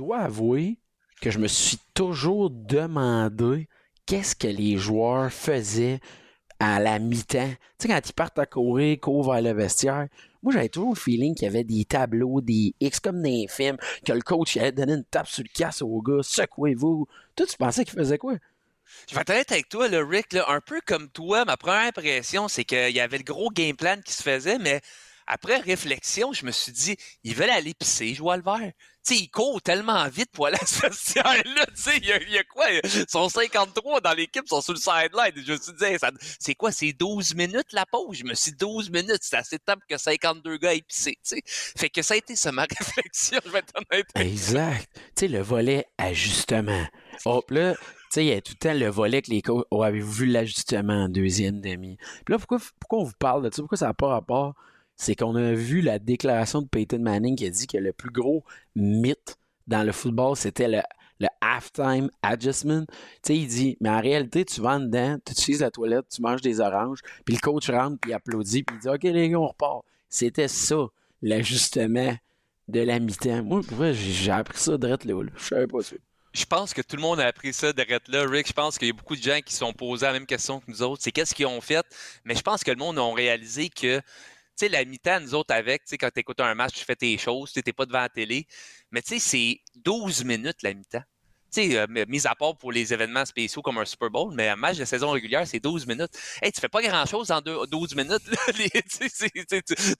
dois avouer que je me suis toujours demandé qu'est-ce que les joueurs faisaient à la mi-temps. Tu sais, quand ils partent à courir, ils courent vers le vestiaire. Moi, j'avais toujours le feeling qu'il y avait des tableaux, des X comme dans les films, que le coach allait donner une tape sur le casse au gars, secouez-vous. Toi, tu pensais qu'il faisait quoi? Je vais être honnête avec toi, là, Rick, là, un peu comme toi, ma première impression, c'est qu'il y avait le gros game plan qui se faisait, mais après réflexion, je me suis dit, ils veulent aller pisser, Joël Vert. Tu sais, ils courent tellement vite pour aller à ce vestiaire-là. Tu sais, il y a quoi? Ils sont 53 dans l'équipe, ils sont sur le sideline. Je me suis dit, hey, ça, c'est quoi? C'est 12 minutes la pause? Je me suis dit, 12 minutes, c'est assez de temps pour que 52 gars aient pissé. Tu sais, fait que ça a été ça ma réflexion, je vais être honnête. Exact. Tu sais, le volet ajustement. Hop là. Tu sais, il y a tout le temps le volet que les coachs. Oh, avez-vous vu l'ajustement en deuxième demi? Puis là, pourquoi on vous parle de ça? Pourquoi ça n'a pas rapport? C'est qu'on a vu la déclaration de Peyton Manning qui a dit que le plus gros mythe dans le football, c'était le halftime adjustment. Tu sais, il dit, mais en réalité, tu vas en dedans, tu utilises la toilette, tu manges des oranges, puis le coach rentre, puis il applaudit, puis il dit, OK, les gars, on repart. C'était ça, l'ajustement de la mi-temps. Moi, pour vrai, j'ai appris ça direct là. Je savais pas ça. Je pense que tout le monde a appris ça d'arrêter là, Rick. Je pense qu'il y a beaucoup de gens qui se sont posés la même question que nous autres. C'est qu'est-ce qu'ils ont fait? Mais je pense que le monde a réalisé que, tu sais, la mi-temps, nous autres avec, tu sais, quand tu écoutes un match, tu fais tes choses, tu n'es pas devant la télé. Mais tu sais, c'est 12 minutes la mi-temps. Tu sais, mis à part pour les événements spéciaux comme un Super Bowl, mais un match de saison régulière, c'est 12 minutes. Hey, tu fais pas grand-chose en 12 minutes.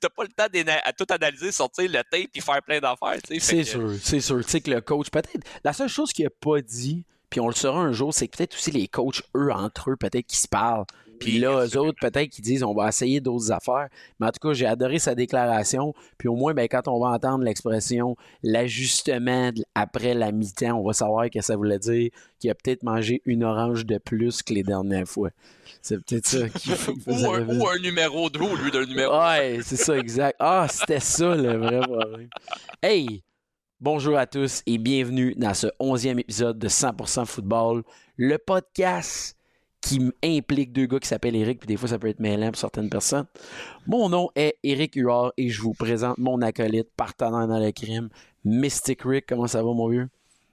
T'as pas le temps à tout analyser, sortir le tape et faire plein d'affaires. C'est sûr. Tu sais que le coach, peut-être, la seule chose qu'il a pas dit, puis on le saura un jour, c'est que peut-être aussi les coachs, eux, entre eux, peut-être qu'ils se parlent. Puis là, eux autres, peut-être qu'ils disent, on va essayer d'autres affaires. Mais en tout cas, j'ai adoré sa déclaration. Puis au moins, ben, quand on va entendre l'expression « l'ajustement après la mi-temps », on va savoir que ça voulait dire qu'il a peut-être mangé une orange de plus que les dernières fois. C'est peut-être ça qui ou un numéro de roue, lui, d'un numéro. Ouais, c'est ça, exact. Ah, c'était ça, le vrai problème. Hey! Bonjour à tous et bienvenue dans ce 11e épisode de 100% Football, le podcast qui implique deux gars qui s'appellent Eric, puis des fois ça peut être mêlant pour certaines personnes. Mon nom est Eric Huard et je vous présente mon acolyte, partenaire dans le crime, Mystic Rick. Comment ça va, mon vieux?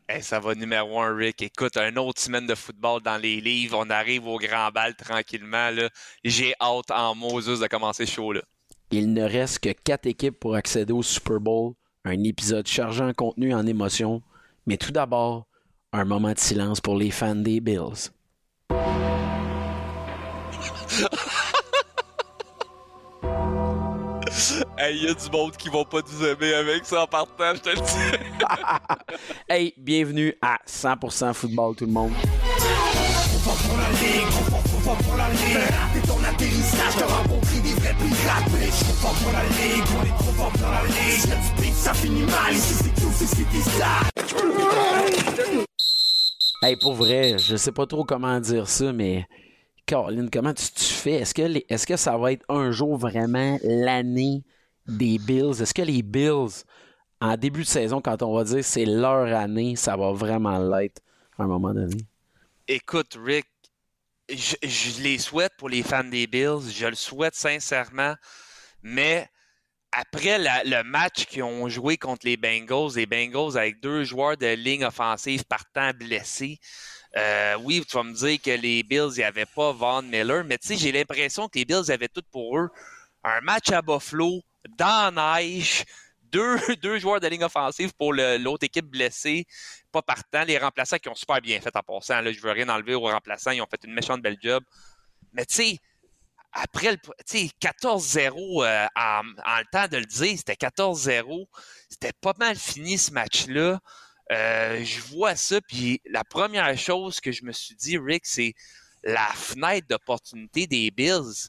Hey, ça va numéro un, Rick. Écoute, une autre semaine de football dans les livres. On arrive au grand bal tranquillement. Là. J'ai hâte en Moses de commencer ce show-là. Il ne reste que 4 équipes pour accéder au Super Bowl. Un épisode chargé en contenu et en émotions. Mais tout d'abord, un moment de silence pour les fans des Bills. Hey, y a du monde qui va pas nous aimer avec ça en partant, je te le dis. Hey, bienvenue à 100% Football, tout le monde. On va pour la ligue, on va pour la ligue. T'es ton atterrissage, t'as rencontré des vrais pirates. On va pour la ligue, on est trop fort dans la ligue. Je te dis que ça finit mal, ici c'est tout, c'est ça. Hey, pour vrai, je sais pas trop comment dire ça, mais... Caroline, comment tu fais? Est-ce que ça va être un jour vraiment l'année des Bills? Est-ce que les Bills, en début de saison, quand on va dire c'est leur année, ça va vraiment l'être à un moment donné? Écoute, Rick, je les souhaite pour les fans des Bills. Je le souhaite sincèrement, mais... Après le match qu'ils ont joué contre les Bengals avec 2 joueurs de ligne offensive partant blessés, oui, tu vas me dire que les Bills, il n'y avait pas Von Miller, mais tu sais, j'ai l'impression que les Bills avaient tout pour eux. Un match à Buffalo, dans la neige, deux joueurs de ligne offensive pour l'autre équipe blessée, pas partant. Les remplaçants qui ont super bien fait en passant. Là, je ne veux rien enlever aux remplaçants, ils ont fait une méchante belle job. Mais tu sais, après, tu sais, 14-0, en le temps de le dire, c'était 14-0. C'était pas mal fini ce match-là. Je vois ça, puis la première chose que je me suis dit, Rick, c'est la fenêtre d'opportunité des Bills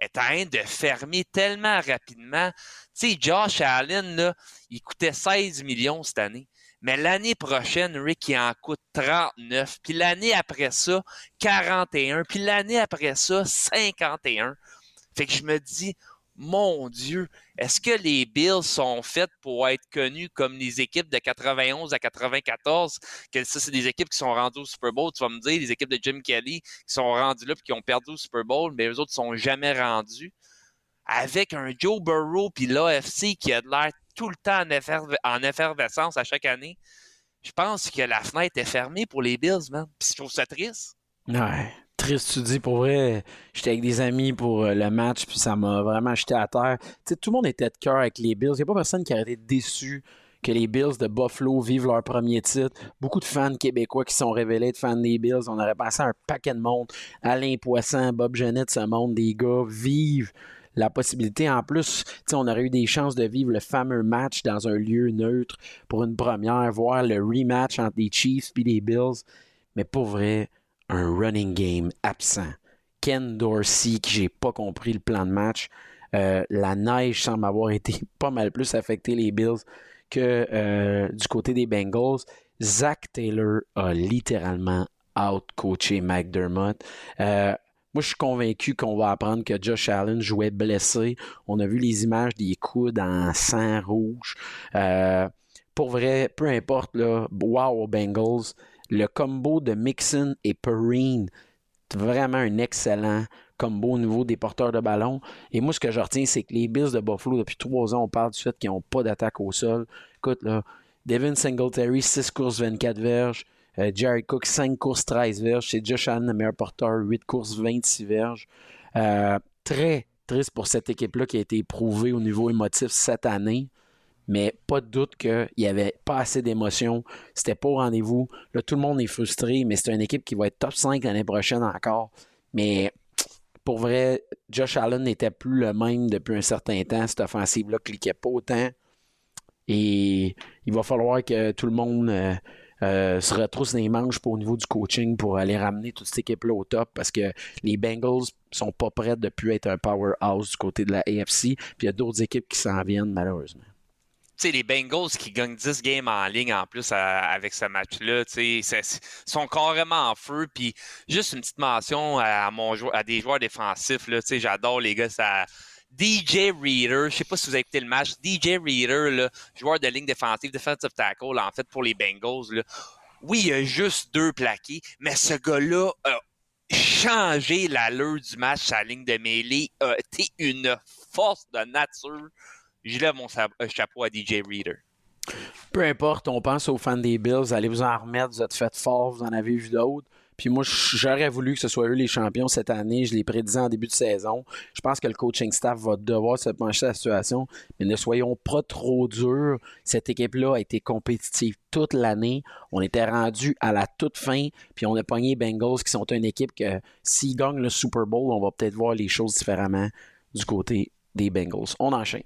est en train de fermer tellement rapidement. Tu sais, Josh Allen, là, il coûtait 16 millions cette année. Mais l'année prochaine, Rick, il en coûte 39. Puis l'année après ça, 41. Puis l'année après ça, 51. Fait que je me dis, mon Dieu, est-ce que les Bills sont faites pour être connus comme les équipes de 91 à 94? Que ça, c'est des équipes qui sont rendues au Super Bowl. Tu vas me dire, les équipes de Jim Kelly qui sont rendues là et qui ont perdu au Super Bowl, mais eux autres ne sont jamais rendus. Avec un Joe Burrow puis l'AFC qui a de l'air tout le temps en effervescence à chaque année. je pense que la fenêtre est fermée pour les Bills, man. Puis je trouve ça triste. Ouais, triste, tu dis. Pour vrai, j'étais avec des amis pour le match, puis ça m'a vraiment jeté à terre. Tu sais, tout le monde était de cœur avec les Bills. Il n'y a pas personne qui a été déçu que les Bills de Buffalo vivent leur premier titre. Beaucoup de fans québécois qui sont révélés être fans des Bills. On aurait passé un paquet de monde. Alain Poisson, Bob Genet, ce monde, des gars, vivent la possibilité. En plus, on aurait eu des chances de vivre le fameux match dans un lieu neutre pour une première, voir le rematch entre les Chiefs et les Bills. Mais pour vrai, un running game absent. Ken Dorsey, qui j'ai pas compris le plan de match. La neige semble avoir été pas mal plus affectée les Bills que du côté des Bengals. Zach Taylor a littéralement out-coaché McDermott. Moi, je suis convaincu qu'on va apprendre que Josh Allen jouait blessé. On a vu les images des coudes en sang rouge. Pour vrai, peu importe, là, wow, Bengals, le combo de Mixon et Perrine, vraiment un excellent combo au niveau des porteurs de ballon. Et moi, ce que je retiens, c'est que les Bills de Buffalo, depuis 3 ans, on parle du fait qu'ils n'ont pas d'attaque au sol. Écoute, là, Devin Singletary, 6 courses, 24 verges. Jerry Cook, 5 courses, 13 verges. C'est Josh Allen, le meilleur porteur, 8 courses, 26 verges. Très triste pour cette équipe-là qui a été éprouvée au niveau émotif cette année. Mais pas de doute qu'il n'y avait pas assez d'émotion. C'était pas au rendez-vous. Là, tout le monde est frustré, mais c'est une équipe qui va être top 5 l'année prochaine encore. Mais pour vrai, Josh Allen n'était plus le même depuis un certain temps. Cette offensive-là ne cliquait pas autant. Et il va falloir que tout le monde... se retrousse les manches au niveau du coaching pour aller ramener toute cette équipe-là au top, parce que les Bengals sont pas prêts de plus être un powerhouse du côté de la AFC, puis il y a d'autres équipes qui s'en viennent malheureusement. Tu sais, les Bengals qui gagnent 10 games en ligne en plus avec ce match-là, tu sais, sont carrément en feu. Puis juste une petite mention à des joueurs défensifs, là, tu sais, j'adore les gars, ça... DJ Reader, je ne sais pas si vous avez écouté le match, DJ Reader, là, joueur de ligne défensive, defensive tackle, là, en fait, pour les Bengals. Là. Oui, il a juste 2 plaqués, mais ce gars-là a changé l'allure du match, sa ligne de mêlée a été une force de nature. Je lève mon chapeau à DJ Reader. Peu importe, on pense aux fans des Bills, allez vous en remettre, vous êtes fait fort, vous en avez vu d'autres. Puis moi, j'aurais voulu que ce soit eux les champions cette année. Je les prédisais en début de saison. Je pense que le coaching staff va devoir se pencher sur la situation. Mais ne soyons pas trop durs. Cette équipe-là a été compétitive toute l'année. On était rendu à la toute fin. Puis on a pogné les Bengals, qui sont une équipe que s'ils gagnent le Super Bowl, on va peut-être voir les choses différemment du côté des Bengals. On enchaîne.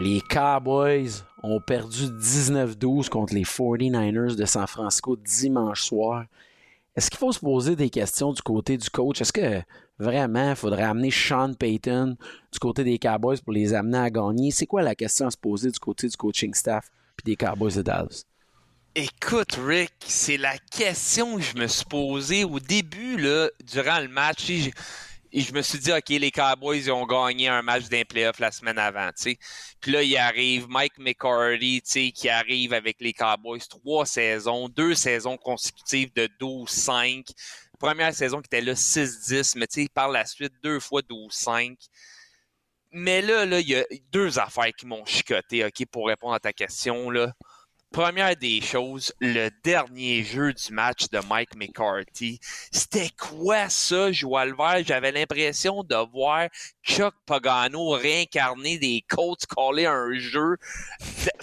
Les Cowboys ont perdu 19-12 contre les 49ers de San Francisco dimanche soir. Est-ce qu'il faut se poser des questions du côté du coach? Est-ce que vraiment il faudrait amener Sean Payton du côté des Cowboys pour les amener à gagner? C'est quoi la question à se poser du côté du coaching staff et des Cowboys de Dallas? Écoute, Rick, c'est la question que je me suis posée au début, là, durant le match. Et je me suis dit, OK, les Cowboys, ils ont gagné un match d'un playoff la semaine avant, tu sais. Puis là, il arrive Mike McCarthy, tu sais, qui arrive avec les Cowboys 2 saisons consécutives de 12-5. Première saison qui était là 6-10, mais tu sais, par la suite, 2 fois 12-5. Mais là, il y a 2 affaires qui m'ont chicoté, OK, pour répondre à ta question, là. Première des choses, le dernier jeu du match de Mike McCarthy. C'était quoi ça, Joël Vert? J'avais l'impression de voir Chuck Pagano réincarner des Colts coller un jeu.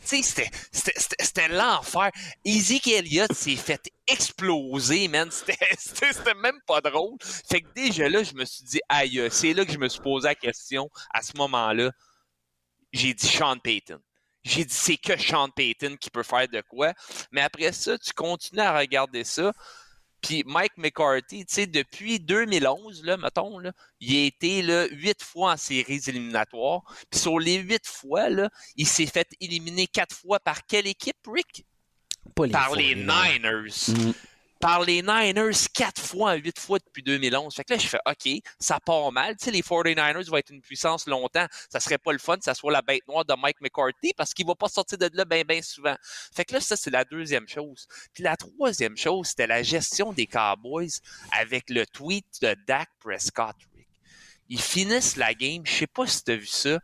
Tu sais, c'était l'enfer. Ezekiel Elliott s'est fait exploser, man. C'était même pas drôle. Fait que déjà là, je me suis dit, aïe, c'est là que je me suis posé la question. À ce moment-là, j'ai dit Sean Payton. J'ai dit, c'est que Sean Payton qui peut faire de quoi. Mais après ça, tu continues à regarder ça. Puis Mike McCarthy, tu sais, depuis 2011, là, mettons, là, il a été 8 fois en séries éliminatoires. Puis sur les 8 fois, là, il s'est fait éliminer 4 fois par quelle équipe, Rick? Par les Niners. Mmh. Par les Niners, 4 fois, 8 fois depuis 2011. Fait que là, je fais, OK, ça part mal. Tu sais, les 49ers vont être une puissance longtemps. Ça serait pas le fun que ça soit la bête noire de Mike McCarthy, parce qu'il va pas sortir de là bien, bien souvent. Fait que là, ça, c'est la deuxième chose. Puis la troisième chose, c'était la gestion des Cowboys avec le tweet de Dak Prescott, Rick. Ils finissent la game. Je sais pas si tu as vu ça.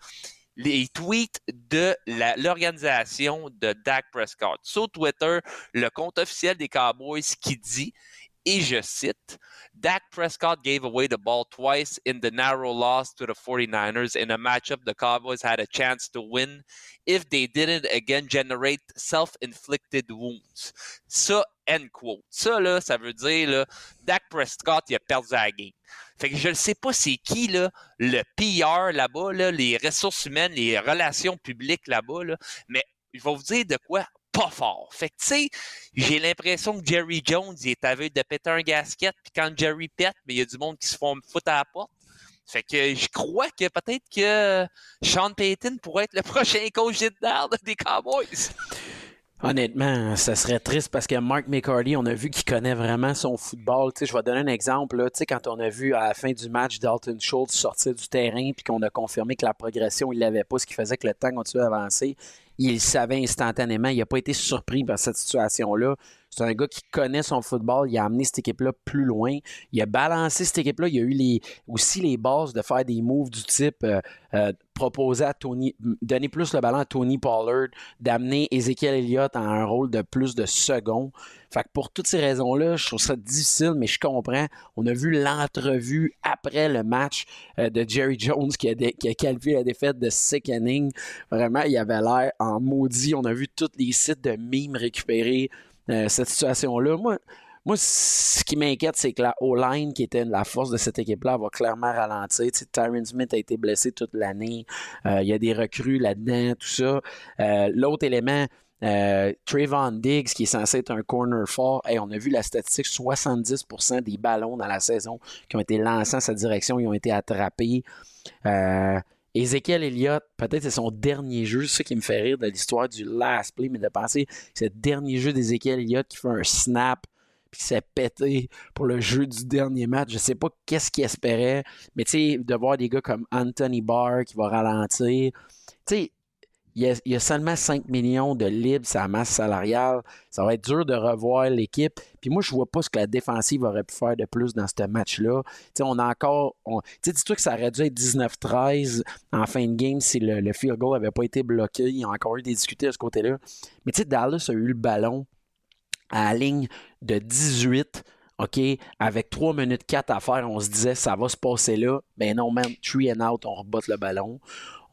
les tweets de l'organisation de Dak Prescott. Sur Twitter, le compte officiel des Cowboys qui dit, et je cite, Dak Prescott gave away the ball twice in the narrow loss to the 49ers in a matchup the Cowboys had a chance to win if they didn't again generate self-inflicted wounds. Ça, end quote. Ça, là, ça veut dire, là, Dak Prescott, il a perdu la game. Fait que je ne sais pas c'est qui, là, le PR là-bas, là, les ressources humaines, les relations publiques là-bas, là, mais je vais vous dire de quoi pas fort. Fait que, tu sais, j'ai l'impression que Jerry Jones, il est aveugle de péter un gasket, puis quand Jerry pète, mais il y a du monde qui se font foutre à la porte. Fait que je crois que peut-être que Sean Payton pourrait être le prochain coach des Cowboys. Honnêtement, ça serait triste parce que Mike McCarthy, on a vu qu'il connaît vraiment son football. Tu sais, je vais donner un exemple. Là. Tu sais, quand on a vu à la fin du match Dalton Schultz sortir du terrain puis qu'on a confirmé que la progression, il l'avait pas, ce qui faisait que le temps continuait à avancer, il savait instantanément. Il n'a pas été surpris par cette situation-là. C'est un gars qui connaît son football. Il a amené cette équipe-là plus loin. Il a balancé cette équipe-là. Il a eu aussi les bases de faire des moves du type proposer à Tony, donner plus le ballon à Tony Pollard, d'amener Ezekiel Elliott à un rôle de plus de second. Fait que pour toutes ces raisons-là, je trouve ça difficile, mais je comprends. On a vu l'entrevue après le match de Jerry Jones qui a calculé la défaite de sickening. Vraiment, il avait l'air en maudit. On a vu tous les sites de mimes récupérés. Cette situation-là, moi, ce qui m'inquiète, c'est que la O-line, qui était la force de cette équipe-là, va clairement ralentir. Tu sais, Tyron Smith a été blessé toute l'année. Il y a des recrues là-dedans, tout ça. L'autre élément, Trayvon Diggs, qui est censé être un corner fort. Hey, on a vu la statistique, 70% des ballons dans la saison qui ont été lancés en sa direction, ils ont été attrapés. Ezekiel Elliott, peut-être c'est son dernier jeu, c'est ça qui me fait rire de l'histoire du last play, mais de penser que c'est le dernier jeu d'Ezekiel Elliott qui fait un snap puis qui s'est pété pour le jeu du dernier match. Je ne sais pas qu'est-ce qu'il espérait, mais tu sais, de voir des gars comme Anthony Barr qui va ralentir, tu sais, il y a seulement 5 millions de libres sur la masse salariale. Ça va être dur de revoir l'équipe. Puis moi, je vois pas ce que la défensive aurait pu faire de plus dans ce match-là. T'sais, on a encore... dis-toi que ça aurait dû être 19-13 en fin de game si le field goal n'avait pas été bloqué. Il y a encore eu des difficultés de ce côté-là. Mais tu sais, Dallas a eu le ballon à la ligne de 18. OK, avec 3 minutes 4 à faire, on se disait, ça va se passer là. Ben non, man, 3 and out, on rebotte le ballon.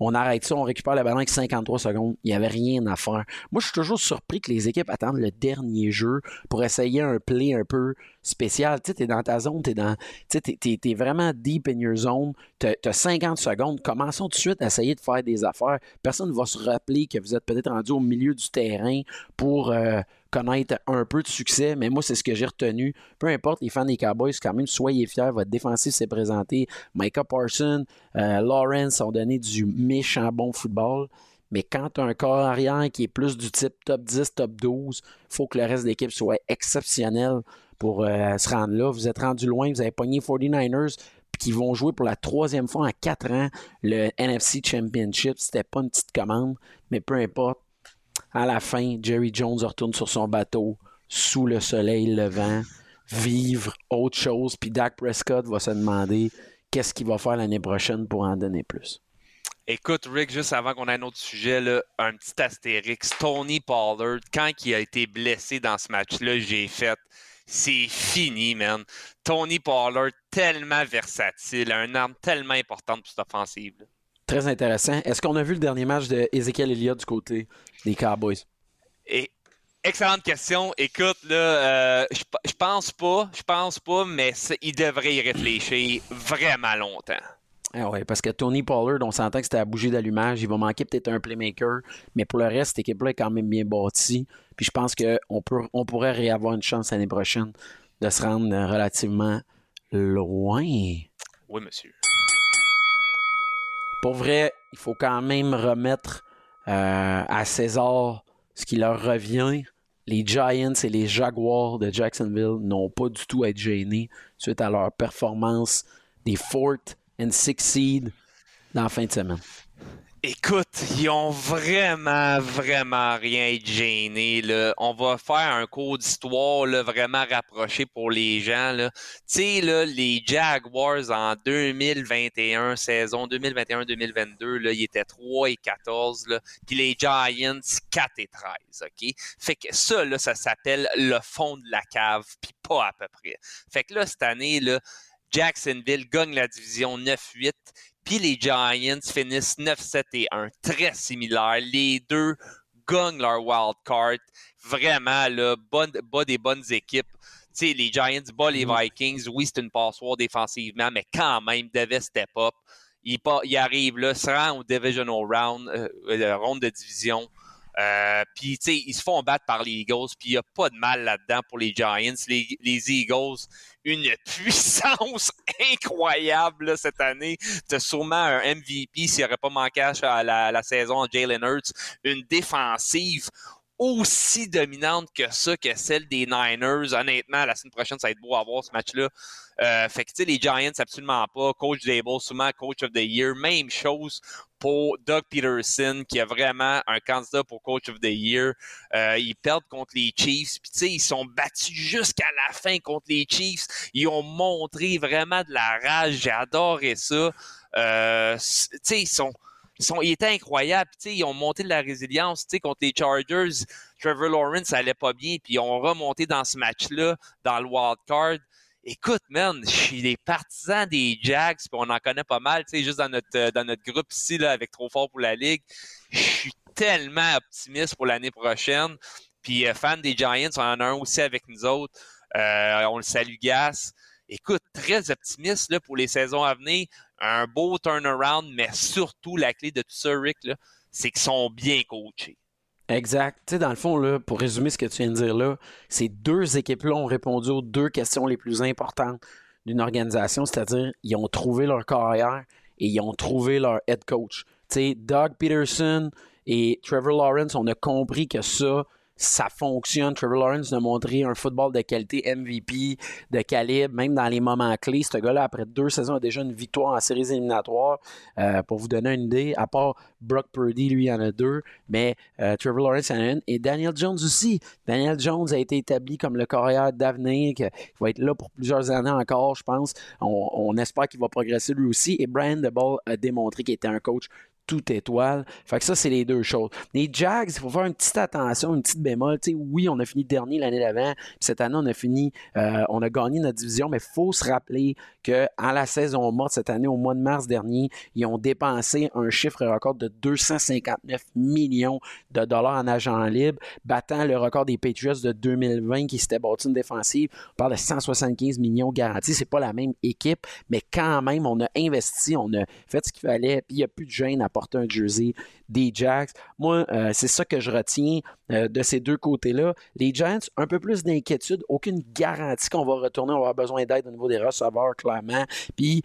On arrête ça, on récupère le ballon avec 53 secondes. Il n'y avait rien à faire. Moi, je suis toujours surpris que les équipes attendent le dernier jeu pour essayer un play un peu spécial. Tu sais, t'es dans ta zone, t'es vraiment deep in your zone. T'as 50 secondes. Commençons tout de suite à essayer de faire des affaires. Personne ne va se rappeler que vous êtes peut-être rendu au milieu du terrain pour connaître un peu de succès. Mais moi, c'est ce que j'ai retenu. Peu importe, les fans des Cowboys, quand même, soyez fiers. Votre défensive s'est présentée. Micah Parsons, Lawrence ont donné du méchant bon football, mais quand tu as un corps arrière qui est plus du type top 10, top 12, il faut que le reste de l'équipe soit exceptionnel pour se rendre là. Vous êtes rendu loin, vous avez pogné 49ers qui vont jouer pour la 3e fois en 4 ans le NFC Championship. C'était pas une petite commande, mais peu importe. À la fin, Jerry Jones retourne sur son bateau, sous le soleil levant, vivre autre chose, puis Dak Prescott va se demander qu'est-ce qu'il va faire l'année prochaine pour en donner plus. Écoute, Rick, juste avant qu'on ait un autre sujet, là, un petit astérix. Tony Pollard, quand il a été blessé dans ce match-là, j'ai fait... C'est fini, man. Tony Pollard, tellement versatile, un arme tellement importante pour cette offensive. Là. Très intéressant. Est-ce qu'on a vu le dernier match d'Ezekiel Elliott du côté des Cowboys? Excellente question. Écoute, là, je pense pas, mais il devrait y réfléchir vraiment longtemps. Ah oui, parce que Tony Pollard, on s'entend que c'était à bouger d'allumage. Il va manquer peut-être un playmaker, mais pour le reste, cette équipe-là est quand même bien bâtie. Puis je pense qu'on pourrait réavoir une chance l'année prochaine de se rendre relativement loin. Oui, monsieur. Pour vrai, il faut quand même remettre à César ce qui leur revient. Les Giants et les Jaguars de Jacksonville n'ont pas du tout à être gênés suite à leur performance des Forts and Succeed dans la fin de semaine. Écoute, ils ont vraiment, vraiment rien gêné, là. On va faire un cours d'histoire là, vraiment rapproché pour les gens, là. Tu sais, là, les Jaguars en 2021, saison 2021-2022, là, ils étaient 3-14, là, puis les Giants 4-13, OK? Fait que ça, là, ça s'appelle le fond de la cave, puis pas à peu près. Fait que là, cette année, là, Jacksonville gagne la division 9-8, puis les Giants finissent 9-7 et 1. Très similaire. Les deux gagnent leur wild card. Vraiment, là, bas des bonnes équipes. Tu sais, les Giants bat les Vikings. Oui, c'est une passoire défensivement, mais quand même, devait step up. Il arrive là, se rend au divisional round, ronde de division. Puis, tu sais, ils se font battre par les Eagles, puis il n'y a pas de mal là-dedans pour les Giants. Les Eagles, une puissance incroyable là, cette année. T'as sûrement un MVP s'il n'aurait pas manqué à la saison Jalen Hurts. Une défensive aussi dominante que ça, que celle des Niners. Honnêtement, la semaine prochaine, ça va être beau à voir ce match-là. Fait que, tu sais, les Giants, absolument pas. Coach Dable, souvent Coach of the Year. Même chose pour Doug Peterson, qui est vraiment un candidat pour Coach of the Year. Ils perdent contre les Chiefs. Puis, tu sais, ils sont battus jusqu'à la fin contre les Chiefs. Ils ont montré vraiment de la rage. J'ai adoré ça. Tu sais, ils étaient incroyables. T'sais, ils ont monté de la résilience. T'sais, contre les Chargers, Trevor Lawrence, ça allait pas bien. Puis ils ont remonté dans ce match-là, dans le wild card. Écoute, man, je suis des partisans des Jags, puis on en connaît pas mal. T'sais, juste dans notre groupe ici, là, avec Trop Fort pour la Ligue. Je suis tellement optimiste pour l'année prochaine. Puis fan des Giants, on en a un aussi avec nous autres. On le salue, Gas. Écoute, très optimiste là, pour les saisons à venir. Un beau turnaround, mais surtout la clé de tout ça, Rick, là, c'est qu'ils sont bien coachés. Exact. Tu sais, dans le fond, là, pour résumer ce que tu viens de dire là, ces deux équipes-là ont répondu aux deux questions les plus importantes d'une organisation, c'est-à-dire ils ont trouvé leur carrière et ils ont trouvé leur head coach. Tu sais, Doug Peterson et Trevor Lawrence, on a compris que ça fonctionne. Trevor Lawrence a montré un football de qualité MVP, de calibre, même dans les moments clés. Ce gars-là, après 2 saisons, a déjà une victoire en séries éliminatoires. Pour vous donner une idée, à part Brock Purdy, lui, il en a 2, mais Trevor Lawrence en a une. Et Daniel Jones aussi. Daniel Jones a été établi comme le carrière d'avenir, qui va être là pour plusieurs années encore, je pense. On espère qu'il va progresser lui aussi. Et Brian Daboll a démontré qu'il était un coach toute étoile. Fait que ça, c'est les deux choses. Les Jags, il faut faire une petite attention, une petite bémol. T'sais, oui, on a fini dernier l'année d'avant. Cette année, on a gagné notre division, mais il faut se rappeler qu'à la saison morte cette année, au mois de mars dernier, ils ont dépensé un chiffre record de 259 millions de dollars en agents libres, battant le record des Patriots de 2020 qui s'était bâti une défensive. On parle de 175 millions garantis. C'est pas la même équipe, mais quand même, on a investi, on a fait ce qu'il fallait, puis il n'y a plus de gêne à porter un jersey des Jags. Moi, c'est ça que je retiens de ces deux côtés-là. Les Giants, un peu plus d'inquiétude, aucune garantie qu'on va retourner, on va avoir besoin d'aide au niveau des receveurs, clairement. Puis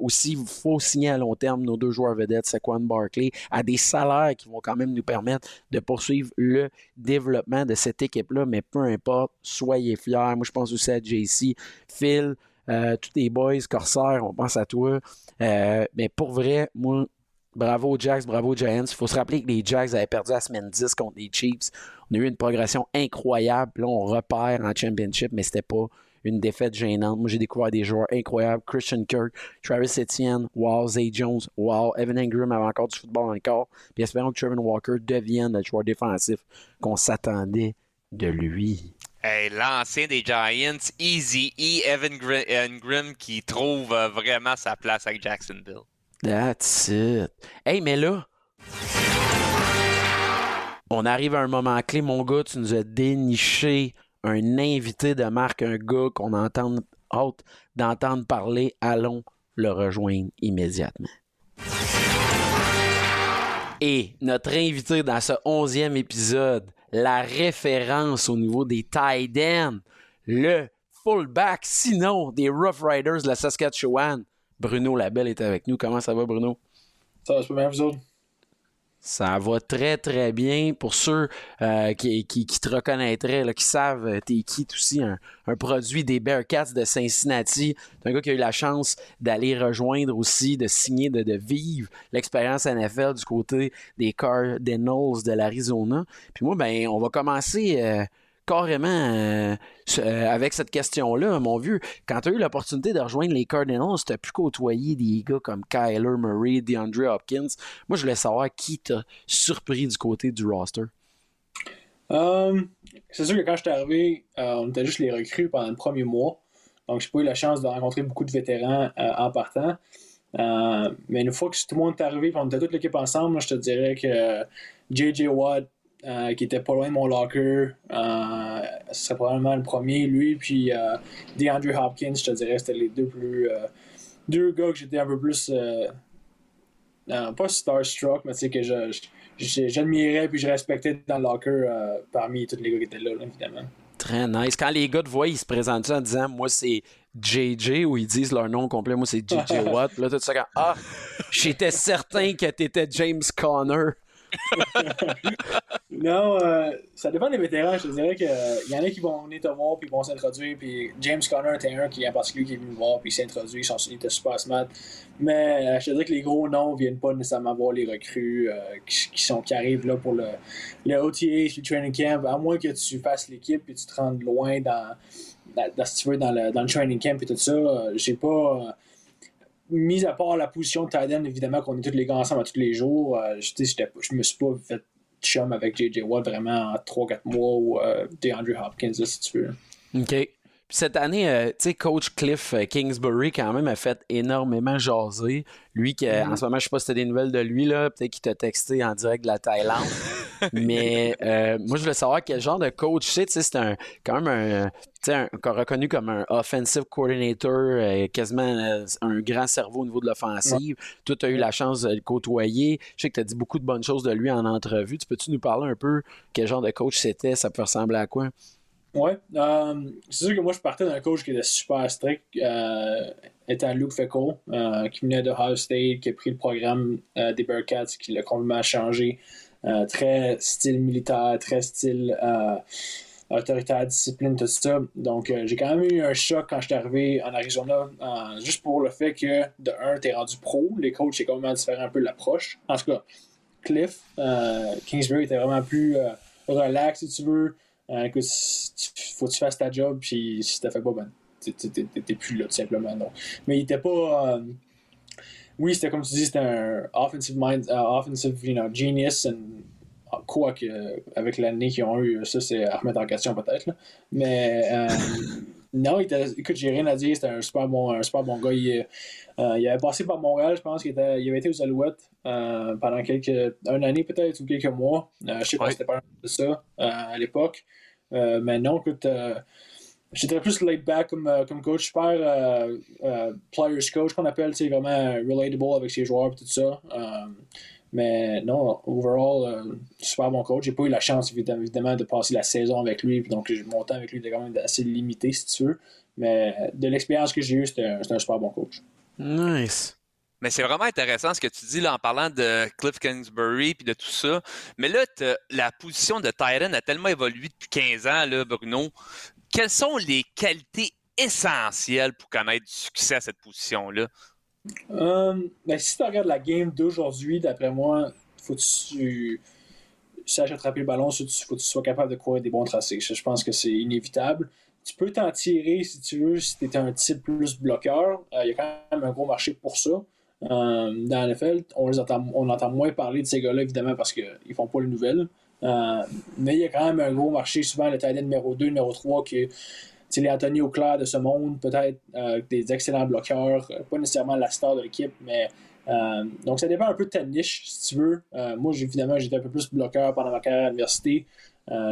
aussi, il faut signer à long terme nos 2 joueurs vedettes, Saquon Barkley, à des salaires qui vont quand même nous permettre de poursuivre le développement de cette équipe-là, mais peu importe, soyez fiers. Moi, je pense aussi à JC, Phil, tous les boys, Corsair, on pense à toi. Mais pour vrai, moi, bravo aux Jags, bravo aux Giants. Il faut se rappeler que les Jags avaient perdu la semaine 10 contre les Chiefs. On a eu une progression incroyable. Là, on repère en championship, mais c'était pas une défaite gênante. Moi, j'ai découvert des joueurs incroyables. Christian Kirk, Travis Etienne, wow, Zay Jones, wow, Evan Engram avait encore du football dans le corps. Puis espérons que Trevin Walker devienne le joueur défensif qu'on s'attendait de lui. Hey, l'ancien des Giants, Easy-E, Evan Engram qui trouve vraiment sa place avec Jacksonville. That's it. Hey, mais là, on arrive à un moment clé, mon gars. Tu nous as déniché un invité de marque, un gars qu'on entend hâte d'entendre parler. Allons le rejoindre immédiatement. Et notre invité dans ce 11e épisode, la référence au niveau des tight ends, le fullback, sinon des Rough Riders de la Saskatchewan, Bruno Labelle est avec nous. Comment ça va, Bruno? Ça va super bien, vous autres? Ça va très, très bien. Pour ceux qui te reconnaîtraient, là, qui savent, t'es qui, tout aussi, un produit des Bearcats de Cincinnati. C'est un gars qui a eu la chance d'aller rejoindre aussi, de signer, de vivre l'expérience NFL du côté des Cardinals de l'Arizona. Puis moi, ben, on va commencer carrément avec cette question-là, mon vieux. Quand tu as eu l'opportunité de rejoindre les Cardinals, tu as pu côtoyer des gars comme Kyler Murray, DeAndre Hopkins. Moi, je voulais savoir qui t'a surpris du côté du roster. C'est sûr que quand je suis arrivé, on était juste les recrues pendant le premier mois. Donc, j'ai pas eu la chance de rencontrer beaucoup de vétérans en partant. Mais une fois que tout le monde est arrivé et on était toute l'équipe ensemble, là, je te dirais que J.J. Watt, qui était pas loin de mon locker, ce serait probablement le premier, lui, puis DeAndre Hopkins, je te dirais, c'était les deux gars que j'étais un peu plus, pas starstruck, mais tu sais, que j'admirais puis je respectais dans le locker parmi tous les gars qui étaient là, évidemment. Très nice. Quand les gars te voient, ils se présentent en disant « Moi, c'est JJ » ou ils disent leur nom complet « Moi, c'est JJ Watt ». Là, tout ça, quand « Ah, j'étais certain que t'étais James Conner ». Non, ça dépend des vétérans. Je te dirais qu'il y en a qui vont venir te voir puis vont s'introduire. Puis James Conner était un qui en particulier qui est venu me voir puis il s'est introduit. Il était super smart. Mais je te dirais que les gros noms viennent pas nécessairement voir les recrues qui arrivent là pour le OTA, le training camp. À moins que tu fasses l'équipe puis tu te rendes loin dans le training camp et tout ça. J'ai pas. Mis à part la position de tight end, évidemment qu'on est tous les gars ensemble à tous les jours, je me suis pas fait chum avec J.J. Watt vraiment en 3-4 mois ou DeAndre Hopkins, là, si tu veux. OK. Puis cette année, tu sais, coach Kliff Kingsbury, quand même, a fait énormément jaser. Lui, en ce moment, je sais pas si t'as des nouvelles de lui, là, peut-être qu'il t'a texté en direct de la Thaïlande. Mais moi, je voulais savoir quel genre de coach c'est. Tu sais, c'est quand même reconnu comme un offensive coordinator, quasiment un grand cerveau au niveau de l'offensive. Ouais. Toi, tu as eu la chance de le côtoyer. Je sais que tu as dit beaucoup de bonnes choses de lui en entrevue. Tu peux-tu nous parler un peu quel genre de coach c'était? Ça peut ressembler à quoi? Oui. C'est sûr que moi, je partais d'un coach qui était super strict, étant Luke Feckle, qui venait de Ohio State, qui a pris le programme des Bearcats, qui l'a complètement changé. Très style militaire, très style autoritaire, discipline, tout ça. Donc, j'ai quand même eu un choc quand je suis arrivé en Arizona, juste pour le fait que, de un, t'es rendu pro. Les coachs, c'est complètement différent un peu de l'approche. En tout cas, Kliff Kingsbury était vraiment plus relax, si tu veux. Écoute, faut que tu fasses ta job, puis si t'as fait pas, ben, t'es plus là, tout simplement. Non. Mais il était pas... Oui, c'était comme tu dis, c'était un offensive genius, quoi qu'avec l'année qu'ils ont eu, ça c'est à remettre en question peut-être. Là. Mais non, écoute, j'ai rien à dire, c'était un super bon gars. Il avait passé par Montréal, je pense qu'il avait été aux Alouettes pendant une année peut-être ou quelques mois. Je sais pas si c'était pas de ça à l'époque. Mais non, écoute. J'étais plus laid back comme coach, super players coach qu'on appelle, c'est vraiment relatable avec ses joueurs et tout ça. Mais non, overall, super bon coach. J'ai pas eu la chance évidemment de passer la saison avec lui, donc mon temps avec lui était quand même assez limité si tu veux. Mais de l'expérience que j'ai eue, c'était un super bon coach. Nice. Mais c'est vraiment intéressant ce que tu dis là en parlant de Kliff Kingsbury puis de tout ça. Mais là, la position de tight end a tellement évolué depuis 15 ans, là, Bruno. Quelles sont les qualités essentielles pour connaître du succès à cette position-là? Si tu regardes la game d'aujourd'hui, d'après moi, faut que tu saches attraper le ballon, faut que tu sois capable de courir des bons tracés. Je pense que c'est inévitable. Tu peux t'en tirer, si tu veux, si tu es un type plus bloqueur. Il y a quand même un gros marché pour ça. Dans la NFL, on entend moins parler de ces gars-là, évidemment, parce qu'ils ne font pas les nouvelles. Mais il y a quand même un gros marché, souvent le tight end numéro 2, numéro 3, qui c'est les Anthony Auclair de ce monde, peut-être des excellents bloqueurs, pas nécessairement la star de l'équipe, mais donc ça dépend un peu de ta niche, si tu veux. Moi, évidemment, j'étais un peu plus bloqueur pendant ma carrière à l'université.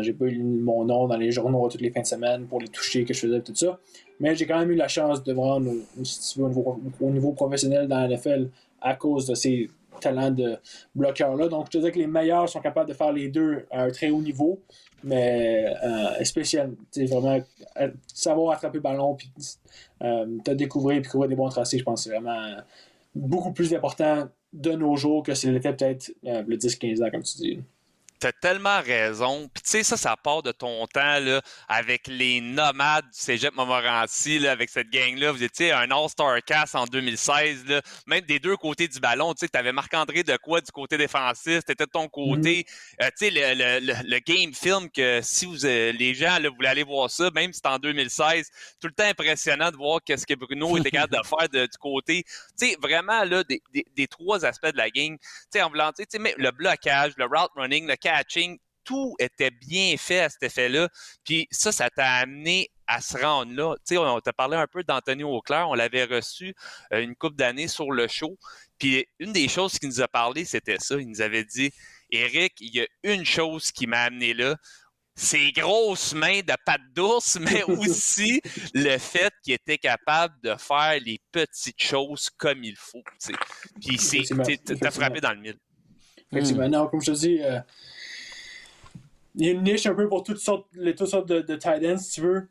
J'ai pas eu mon nom dans les journaux toutes les fins de semaine pour les toucher que je faisais tout ça. Mais j'ai quand même eu la chance de voir si tu veux, au niveau professionnel dans la NFL à cause de ces talents de bloqueurs-là. Donc, je te dirais que les meilleurs sont capables de faire les deux à un très haut niveau, mais spécial, tu sais, vraiment savoir attraper le ballon, puis te découvrir, puis couvrir des bons tracés, je pense que c'est vraiment beaucoup plus important de nos jours que c'est l'était peut-être le 10-15 ans, comme tu dis. T'as tellement raison. Puis tu sais, ça part de ton temps là, avec les nomades du Cégep Montmorency, là, avec cette gang-là. Vous étiez un All-Star Cast en 2016. Là. Même des deux côtés du ballon, tu sais, t'avais Marc-André Decoy du côté défensif, t'étais de ton côté. Tu sais, le game film que si vous les gens là, voulaient aller voir ça, même si c'est en 2016, tout le temps impressionnant de voir qu'est-ce que Bruno était capable de faire du côté. Tu sais, vraiment là, des trois aspects de la game. Tu sais, en voulant, tu sais, mais le blocage, le route running, le catching, tout était bien fait à cet effet-là. Puis ça t'a amené à se rendre là. Tu sais, on t'a parlé un peu d'Anthony Auclair. On l'avait reçu une couple d'années sur le show. Puis une des choses qu'il nous a parlé, c'était ça. Il nous avait dit, Éric, il y a une chose qui m'a amené là. Ses grosses mains de pattes d'ours, mais aussi le fait qu'il était capable de faire les petites choses comme il faut. Tu sais. Puis t'as frappé dans le mille. Effectivement. Non, comme je te dis, il y a une niche un peu pour toutes sortes de tight ends, si tu veux.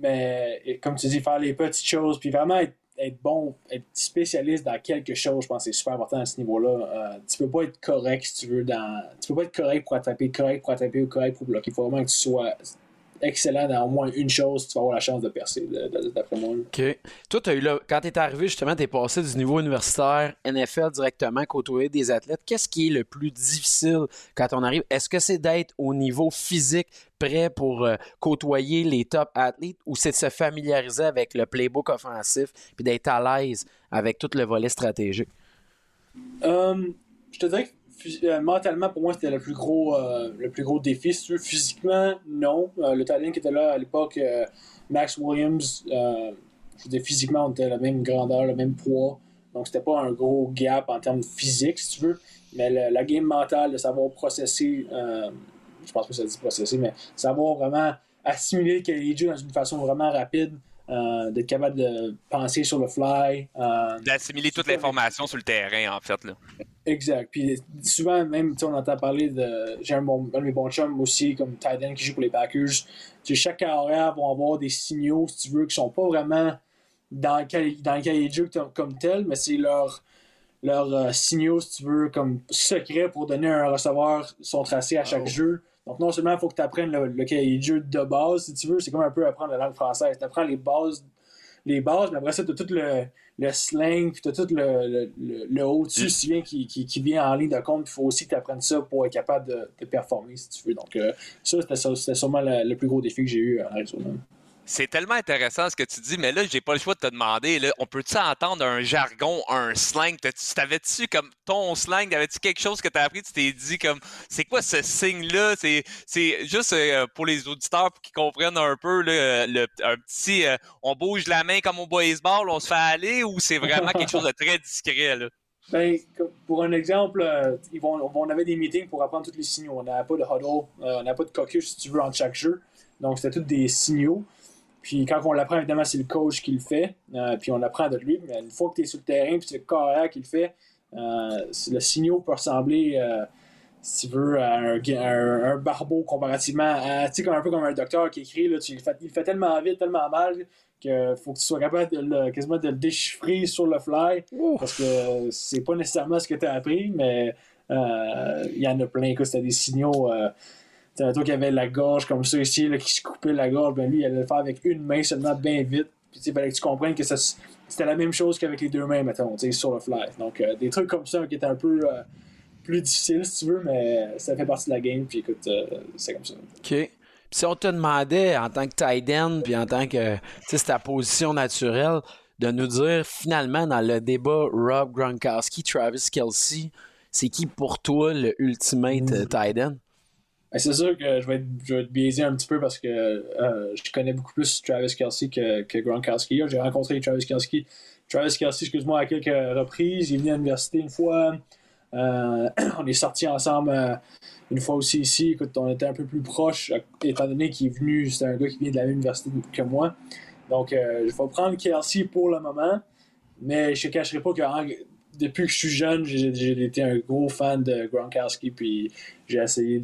Mais comme tu dis, faire les petites choses, puis vraiment être bon, être spécialiste dans quelque chose, je pense que c'est super important à ce niveau-là. Tu peux pas être correct, si tu veux, tu peux pas être correct pour attraper ou correct pour bloquer. Il faut vraiment que tu sois excellent dans au moins une chose, tu vas avoir la chance de percer, d'après moi. OK. Toi, tu as eu là, quand tu es arrivé, justement, tu es passé du niveau universitaire, NFL directement, côtoyer des athlètes. Qu'est-ce qui est le plus difficile quand on arrive? Est-ce que c'est d'être au niveau physique, prêt pour côtoyer les top athlètes, ou c'est de se familiariser avec le playbook offensif puis d'être à l'aise avec tout le volet stratégique? Je te dirais que mentalement, pour moi, c'était le plus gros défi. Si tu veux, physiquement, non. Le talent qui était là à l'époque, Max Williams, je veux dire, physiquement, on était la même grandeur, le même poids. Donc, c'était pas un gros gap en termes de physique, si tu veux. Mais la game mentale, de savoir processer, je pense pas que ça dit processer, mais savoir vraiment assimiler les jeux dans une façon vraiment rapide. D'être capable de penser sur le fly. D'assimiler toute l'information sur le terrain, en fait. Là. Exact. Puis souvent, même, on entend parler de... J'ai un de mes bons chums aussi, comme tight end qui joue pour les Packers. Chaque carrière va avoir des signaux, si tu veux, qui sont pas vraiment dans le cahier de jeu comme tel, mais c'est leur signaux, si tu veux, comme secret pour donner à un receveur son tracé à chaque jeu. Donc, non seulement il faut que tu apprennes le cahier de jeu de base, si tu veux, c'est comme un peu apprendre la langue française. Tu apprends les bases, mais après ça, tu as tout le slang, puis tu as tout le au-dessus qui vient en ligne de compte. Il faut aussi que tu apprennes ça pour être capable de performer, si tu veux. Donc, c'était sûrement le plus gros défi que j'ai eu en Arizona. C'est tellement intéressant ce que tu dis, mais là, j'ai pas le choix de te demander, là, on peut-tu entendre un jargon, un slang? T'avais-tu comme ton slang? T'avais-tu quelque chose que t'as appris? Tu t'es dit comme, c'est quoi ce signe-là? C'est juste pour les auditeurs pour qu'ils comprennent un peu là, un petit on bouge la main comme au baseball, on se fait aller, ou c'est vraiment quelque chose de très discret, là? Ben, pour un exemple, on avait des meetings pour apprendre tous les signaux. On n'avait pas de huddle, on n'avait pas de caucus, si tu veux, entre chaque jeu. Donc, c'était tous des signaux. Puis quand on l'apprend, évidemment, c'est le coach qui le fait. Puis on l'apprend de lui. Mais une fois que tu es sur le terrain, puis c'est le carrière qui le fait, le signaux peut ressembler, si tu veux, à un barbeau comparativement à, tu sais, un peu comme un docteur qui écrit. Là, il fait tellement vite, tellement mal, qu'il faut que tu sois capable quasiment de le déchiffrer sur le fly. Ouh. Parce que c'est pas nécessairement ce que tu as appris, mais il y en a plein. C'était des signaux. Toi qui avait la gorge comme ça ici, là, qui se coupait la gorge, ben lui, il allait le faire avec une main seulement bien vite. Puis il fallait que tu comprennes que ça, c'était la même chose qu'avec les deux mains, mettons, sur le fly. Donc des trucs comme ça qui étaient un peu plus difficiles, si tu veux, mais ça fait partie de la game, puis écoute, c'est comme ça. OK. Puis si on te demandait, en tant que tight end, puis en tant que, tu sais, c'est ta position naturelle, de nous dire, finalement, dans le débat Rob Gronkowski, Travis Kelce, c'est qui pour toi le ultimate tight end? Ben c'est sûr que je vais être biaisé un petit peu parce que je connais beaucoup plus Travis Kelce que Gronkowski. J'ai rencontré Travis Kelce, excuse-moi, à quelques reprises. Il est venu à l'université une fois. On est sortis ensemble une fois aussi ici. Écoute, on était un peu plus proches, étant donné qu'il est venu, c'était un gars qui vient de la même université que moi. Donc, je vais prendre Kelce pour le moment, mais je ne cacherai pas que... Depuis que je suis jeune, j'ai été un gros fan de Gronkowski, puis j'ai essayé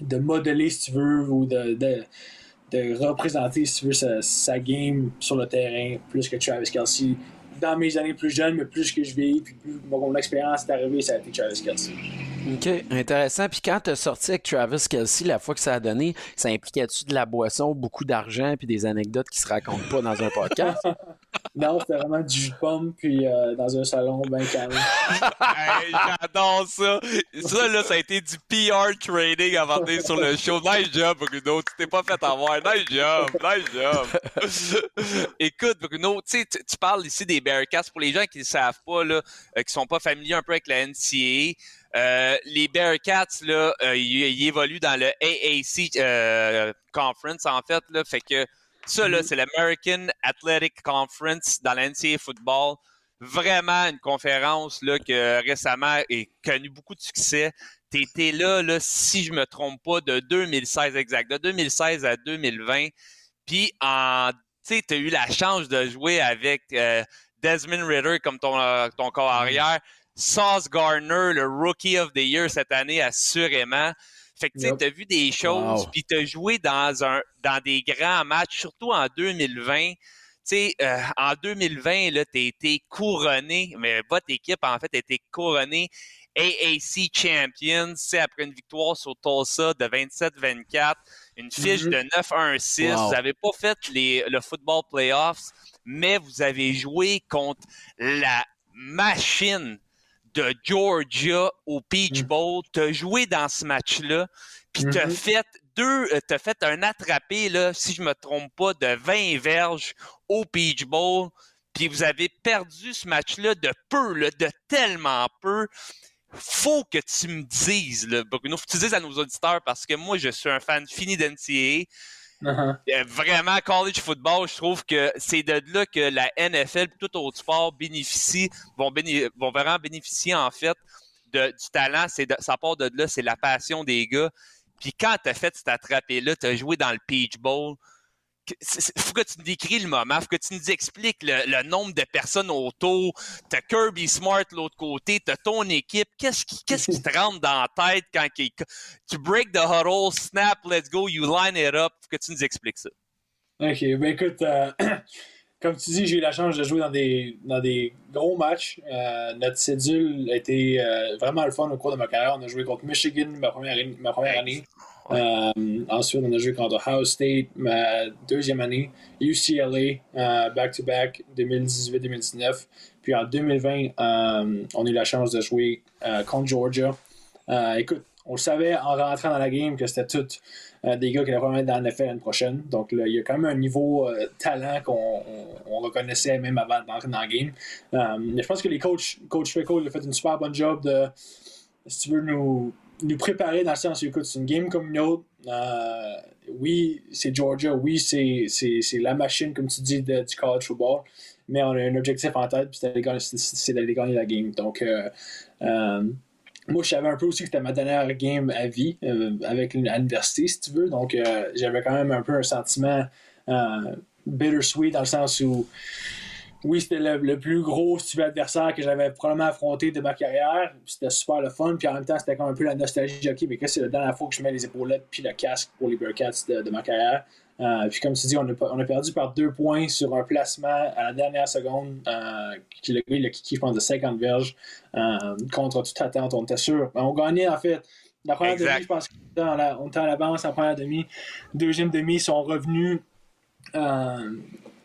de modeler, si tu veux, ou de représenter, si tu veux, sa game sur le terrain, plus que Travis Kelce dans mes années plus jeunes, mais plus que je vieillis, puis plus mon expérience est arrivée, ça a été Travis Kelce. OK, intéressant. Puis quand tu as sorti avec Travis Kelce, la fois que ça a donné, ça impliquait-tu de la boisson, beaucoup d'argent, puis des anecdotes qui se racontent pas dans un podcast? Non, c'était vraiment du jus de pomme, puis dans un salon bien calme. Hey, j'adore ça! Ça, là, ça a été du PR training avant d'être sur le show. Nice job, Bruno! Tu t'es pas fait avoir. Nice job! Nice job! Écoute, Bruno, tu sais, tu parles ici des Bearcats. Pour les gens qui ne savent pas, là, qui sont pas familiers un peu avec la NCAA, les Bearcats, là, ils évoluent dans le AAC Conference, en fait, là, fait que ça, là, c'est l'American Athletic Conference dans la NCAA Football. Vraiment une conférence là, que récemment a connu beaucoup de succès. Tu étais là, si je ne me trompe pas, de 2016 exact, de 2016 à 2020. Puis, tu sais, tu as eu la chance de jouer avec Desmond Ridder comme ton corps arrière. Sauce Gardner, le Rookie of the Year cette année, assurément. Fait que, tu sais, t'as vu des choses, wow. Puis t'as joué dans des grands matchs, surtout en 2020. Tu sais, en 2020, là, t'as été couronné, mais votre équipe, en fait, a été couronnée AAC Champions, tu sais, après une victoire sur Tulsa de 27-24, une fiche de 9-1-6. Wow. Vous n'avez pas fait le football playoffs, mais vous avez joué contre la machine de Georgia au Peach Bowl. T'as joué dans ce match-là, puis t'as fait un attrapé, là, si je me trompe pas, de 20 verges au Peach Bowl, puis vous avez perdu ce match-là de peu, là, de tellement peu. Faut que tu me dises, là, Bruno, faut que tu dises à nos auditeurs, parce que moi, je suis un fan fini d'NCAA. Vraiment, college football, je trouve que c'est de là que la NFL et tout autre sport vont vraiment bénéficier en fait du talent. Ça part de là, c'est la passion des gars. Puis quand tu as fait cet attrapé-là, tu as joué dans le Peach Bowl. Il faut que tu nous décris le moment, il faut que tu nous expliques le nombre de personnes autour. Tu as Kirby Smart de l'autre côté, tu as ton équipe. Qu'est-ce qui te rentre dans la tête quand tu break the huddle, snap, let's go, you line it up. Il faut que tu nous expliques ça. OK, ben écoute, comme tu dis, j'ai eu la chance de jouer dans des gros matchs. Notre cédule a été vraiment le fun au cours de ma carrière. On a joué contre Michigan ma première année. Ensuite, on a joué contre Ohio State ma deuxième année, UCLA back-to-back 2018-2019. Puis en 2020, on a eu la chance de jouer contre Georgia. Écoute, on le savait en rentrant dans la game que c'était tous des gars qui allaient probablement être dans la NFL l'année prochaine. Donc, il y a quand même un niveau talent qu'on reconnaissait même avant d'entrer dans la game. Mais je pense que les coach Feco a fait une super bonne job de, si tu veux, nous préparer dans le sens où, écoute, c'est une game comme une autre. Oui, c'est Georgia. Oui, c'est la machine, comme tu dis, du college football. Mais on a un objectif en tête, puis c'est d'aller gagner la game. Donc, moi, je savais un peu aussi que c'était ma dernière game à vie avec l'université, si tu veux. Donc, j'avais quand même un peu un sentiment bittersweet dans le sens où, oui, c'était le plus gros adversaire que j'avais probablement affronté de ma carrière. C'était super le fun. Puis en même temps, c'était comme un peu la nostalgie de hockey. Mais que c'est la dernière fois que je mets les épaulettes puis le casque pour les Bearcats de ma carrière. Puis comme tu dis, on a perdu par 2 points sur un placement à la dernière seconde qui le gars, je pense, de 50 verges contre toute attente. On était sûr. On gagnait, en fait. La première demi, je pense qu'on était en avance. La première demi, deuxième demi, ils sont revenus.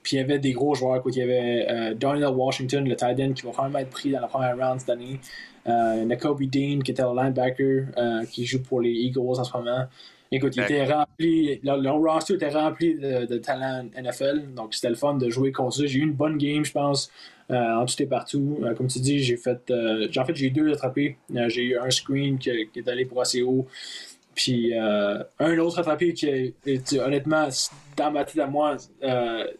Puis il y avait des gros joueurs. Quoi. Il y avait Donnell Washington, le tight end, qui va quand même être pris dans la première round cette année. Nakobe Dean, qui était le linebacker, qui joue pour les Eagles en ce moment. Écoute, il était rempli, leur roster était rempli de talent NFL, donc c'était le fun de jouer contre ça. J'ai eu une bonne game, je pense, en tout et partout. Comme tu dis, j'ai eu 2 attrapés. J'ai eu un screen qui est allé pour assez haut, puis un autre attrapé qui, honnêtement, dans ma tête à moi,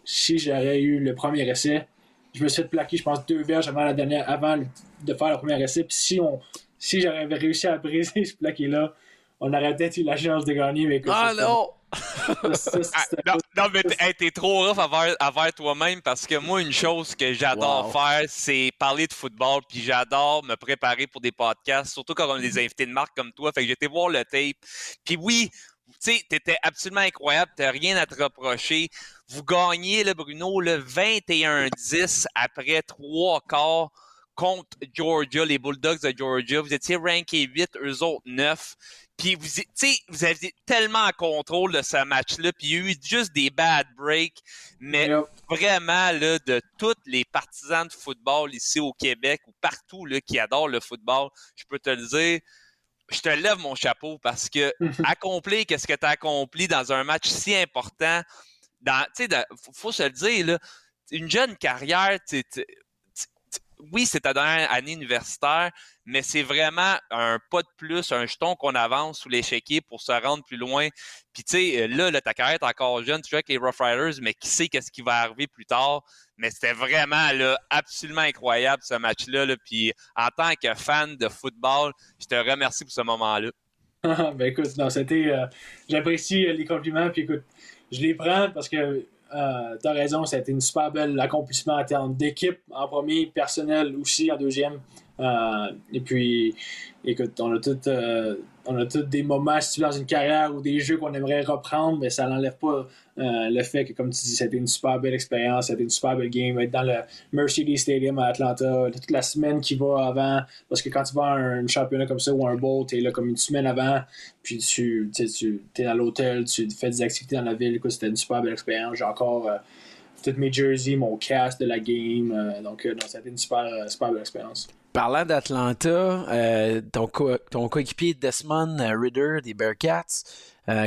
si j'aurais eu le premier essai, je me suis fait plaquer, je pense, 2 verges avant de faire le premier essai. Puis si j'avais réussi à briser ce plaqué-là, on aurait peut-être eu la chance de gagner, mais écoute, non, mais t'es trop rough envers toi-même, parce que moi, une chose que j'adore faire, c'est parler de football, puis j'adore me préparer pour des podcasts, surtout quand on a des invités de marque comme toi. Fait que j'étais voir le tape. Puis oui, tu sais, t'étais absolument incroyable, t'as rien à te reprocher. Vous gagnez, là, Bruno, le 21-10 après 3 quarts contre Georgia, les Bulldogs de Georgia. Vous étiez ranké 8, eux autres 9. Puis, vous, tu sais, vous aviez tellement en contrôle de ce match-là. Puis, il y a eu juste des bad breaks. Mais vraiment, là, de tous les partisans de football ici au Québec ou partout là, qui adorent le football, je peux te le dire, je te lève mon chapeau parce que accomplir ce que tu as accompli dans un match si important, tu sais, faut se le dire, là, une jeune carrière, oui, c'est ta dernière année universitaire, mais c'est vraiment un pas de plus, un jeton qu'on avance sous l'échiquier pour se rendre plus loin. Puis tu sais, là, ta carrière est encore jeune, tu joues avec les Rough Riders, mais qui sait qu'est-ce qui va arriver plus tard. Mais c'était vraiment là, absolument incroyable ce match-là. Là. Puis en tant que fan de football, je te remercie pour ce moment-là. Ben écoute, non, c'était, j'apprécie les compliments, puis écoute, je les prends parce que t'as raison, ça a été une super belle accomplissement en termes d'équipe en premier, personnel aussi en deuxième. Et puis, écoute, on a tous des moments situés dans une carrière ou des jeux qu'on aimerait reprendre, mais ça n'enlève pas le fait que, comme tu dis, ça a été une super belle expérience, ça a été une super belle game. Être dans le Mercedes Stadium à Atlanta, toute la semaine qui va avant, parce que quand tu vas à un championnat comme ça ou un bowl, tu es là comme une semaine avant, puis tu es à l'hôtel, tu fais des activités dans la ville. Écoute, c'était une super belle expérience. J'ai encore toutes mes jerseys, mon casque de la game. Donc, ça a été une super, super belle expérience. Parlant d'Atlanta, ton coéquipier Desmond Ridder des Bearcats,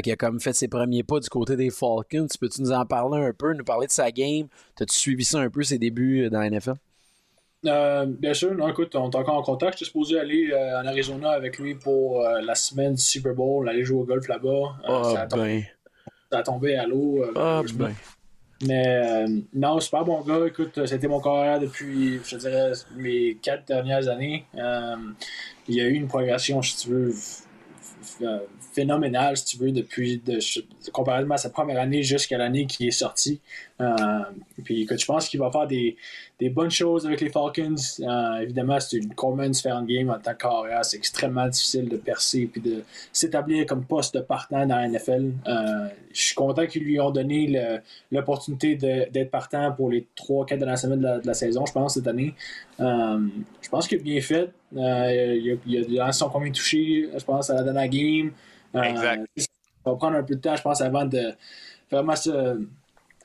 qui a comme fait ses premiers pas du côté des Falcons, peux-tu nous en parler un peu, nous parler de sa game? T'as-tu suivi ça un peu, ses débuts dans la NFL? Bien sûr, non, écoute, on est encore en contact. J'étais supposé aller en Arizona avec lui pour la semaine du Super Bowl, aller jouer au golf là-bas. Ça a tombé à l'eau. Mais non, super bon gars. Écoute, c'était mon carrière depuis, je dirais, mes 4 dernières années. Il y a eu une progression, si tu veux, phénoménale, si tu veux, depuis, comparativement à sa première année jusqu'à l'année qui est sortie. Puis, écoute, je pense qu'il va faire des bonnes choses avec les Falcons. Évidemment, c'est une complètement différente game en tant que carrière. C'est extrêmement difficile de percer puis de s'établir comme poste de partant dans la NFL. Je suis content qu'ils lui ont donné l'opportunité d'être partant pour les 3-4 dernières semaines de la saison, je pense, cette année. Je pense qu'il a bien fait. Il a lancé son premier touché, je pense, à la dernière game. Exact. Ça va prendre un peu de temps, je pense, avant de vraiment se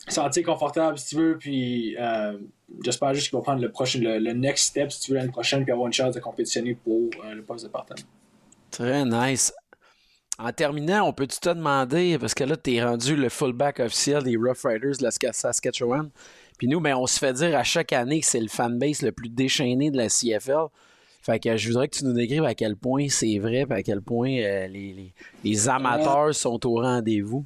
sentir confortable, si tu veux, puis j'espère juste qu'il va prendre le next step, si tu veux, l'année prochaine, puis avoir une chance de compétitionner pour le poste de partant. Très nice. En terminant, on peut-tu te demander, parce que là, tu es rendu le fullback officiel des Rough Riders de la Saskatchewan, puis nous, ben, on se fait dire à chaque année que c'est le fanbase le plus déchaîné de la CFL. Fait que je voudrais que tu nous décrives à quel point c'est vrai, puis à quel point les amateurs sont au rendez-vous.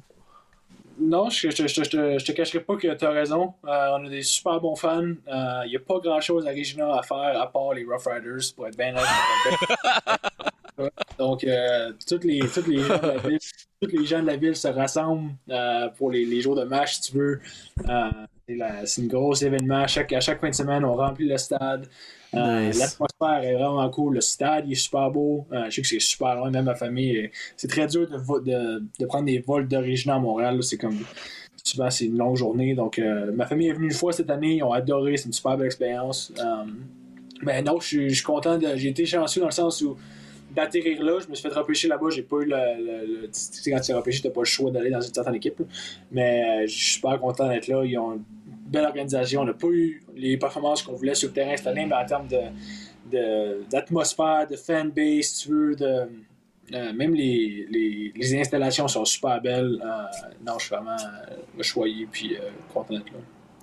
Non, je te cacherai pas que tu as raison. On a des super bons fans. Il n'y a pas grand-chose à Regina à faire à part les Rough Riders, pour être bien là. Donc, tous les gens de la ville se rassemblent pour les jours de match, si tu veux. C'est un gros événement. À chaque fin de semaine, on remplit le stade. Nice. L'atmosphère est vraiment cool. Le stade, il est super beau. Je sais que c'est super loin, même ma famille. C'est très dur de prendre des vols d'origine à Montréal. Là. C'est comme souvent, c'est une longue journée. Donc, ma famille est venue une fois cette année. Ils ont adoré. C'est une super belle expérience. Mais non, je suis content. J'ai été chanceux dans le sens où d'atterrir là, je me suis fait repêcher là-bas, j'ai pas eu le tu sais, quand tu es repêché, t'as pas le choix d'aller dans une certaine équipe, mais je suis super content d'être là. Ils ont une belle organisation, on n'a pas eu les performances qu'on voulait sur le terrain cette année, mais en termes d'atmosphère, de fanbase, si tu veux, même les installations sont super belles. Non, je suis vraiment choyé puis content d'être là.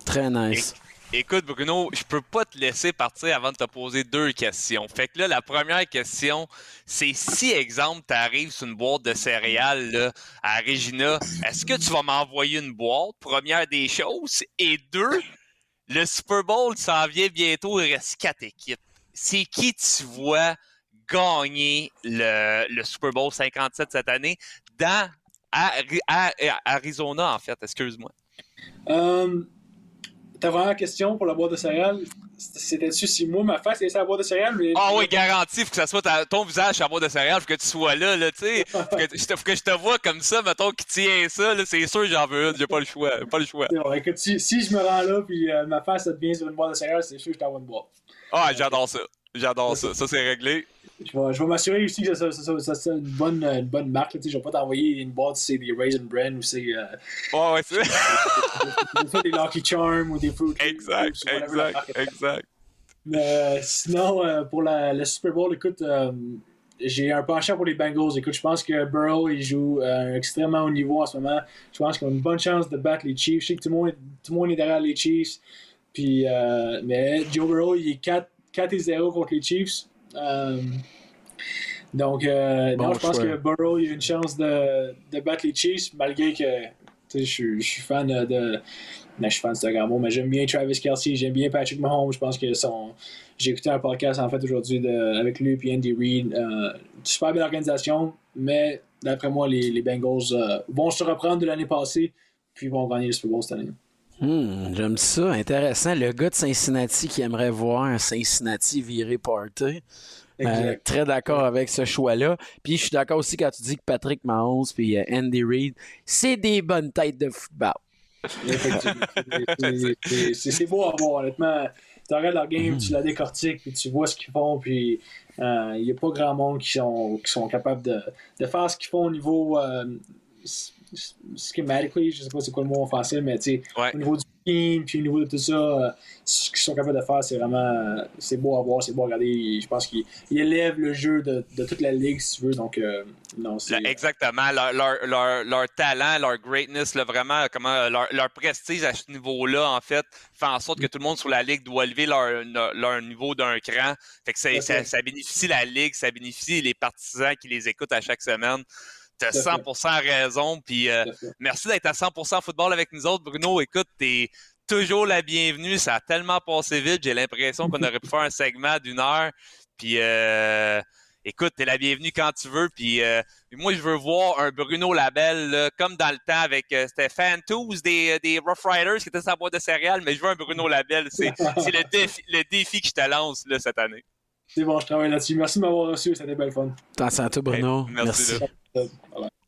Très nice. Écoute, Bruno, je peux pas te laisser partir avant de te poser 2 questions. Fait que là, la première question, c'est si, exemple, tu arrives sur une boîte de céréales là, à Regina, est-ce que tu vas m'envoyer une boîte, première des choses? Et 2, le Super Bowl s'en vient bientôt, il reste 4 équipes. C'est qui tu vois gagner le Super Bowl 57 cette année à Arizona, en fait? Excuse-moi. T'as vraiment la question pour la boîte de céréales? C'était-tu si moi, ma face, c'est à boire de céréales? Mais... Ah oui, garanti, faut que ça soit ton visage à boire de céréales, faut que tu sois là, là, tu sais. Faut que je te vois comme ça, mettons, qui tient ça, là, c'est sûr j'en veux une, j'ai pas le choix, Ouais, écoute, si je me rends là, puis ma face, ça devient sur une boire de céréales, c'est sûr que je t'envoie une boire. Ah, j'adore ça, ça c'est réglé. Je vais m'assurer aussi que ça soit une bonne marque. Je vais pas t'envoyer une boîte si c'est des Raisin Bran ou c'est. Ouais, c'est ça. Des Lucky Charms ou des Fruit. Exact. Mais sinon, pour le Super Bowl, écoute, j'ai un penchant pour les Bengals. Écoute, je pense que Burrow, il joue extrêmement haut niveau en ce moment. Je pense qu'on a une bonne chance de battre les Chiefs. Je sais que tout le monde est derrière les Chiefs. Puis, mais Joe Burrow, il est 4-0 contre les Chiefs. Je pense que Burrow a une chance de battre les Chiefs, malgré que je suis fan de. Non, je suis fan de ce grand mot, mais j'aime bien Travis Kelce, j'aime bien Patrick Mahomes. Je pense que j'ai écouté un podcast en fait aujourd'hui avec lui et Andy Reid. Super belle organisation, mais d'après moi, les Bengals vont se reprendre de l'année passée puis vont gagner le Super Bowl cette année. J'aime ça, intéressant. Le gars de Cincinnati qui aimerait voir un Cincinnati viré party. Très d'accord avec ce choix-là. Puis je suis d'accord aussi quand tu dis que Patrick Mahomes puis Andy Reid, c'est des bonnes têtes de football. C'est beau à voir, honnêtement. Tu regardes leur game, tu la décortiques, puis tu vois ce qu'ils font, puis il n'y a pas grand monde qui sont capables de faire ce qu'ils font au niveau... schematically, je sais pas c'est quoi le mot en français, mais tu sais, au niveau du team, puis au niveau de tout ça, ce qu'ils sont capables de faire, c'est vraiment, c'est beau à voir, c'est beau à regarder. Je pense qu'ils élèvent le jeu de toute la ligue, si tu veux, donc non, c'est... Exactement, leur talent, leur greatness, vraiment, comment leur prestige à ce niveau-là, en fait, fait en sorte que tout le monde sur la ligue doit élever leur niveau d'un cran, fait que ça bénéficie la ligue, ça bénéficie les partisans qui les écoutent à chaque semaine. T'as 100% raison, puis merci d'être à 100% football avec nous autres, Bruno. Écoute, t'es toujours la bienvenue, ça a tellement passé vite, j'ai l'impression qu'on aurait pu faire un segment d'une heure, puis écoute, t'es la bienvenue quand tu veux, puis moi, je veux voir un Bruno Labelle, là, comme dans le temps avec c'était Fan Tools des Rough Riders qui étaient sa boîte de céréales, mais je veux un Bruno Labelle, c'est le défi que je te lance là, cette année. C'est bon, je travaille là-dessus. Merci de m'avoir reçu, c'était belle fun. T'en sens tout, Bruno. Hey, merci.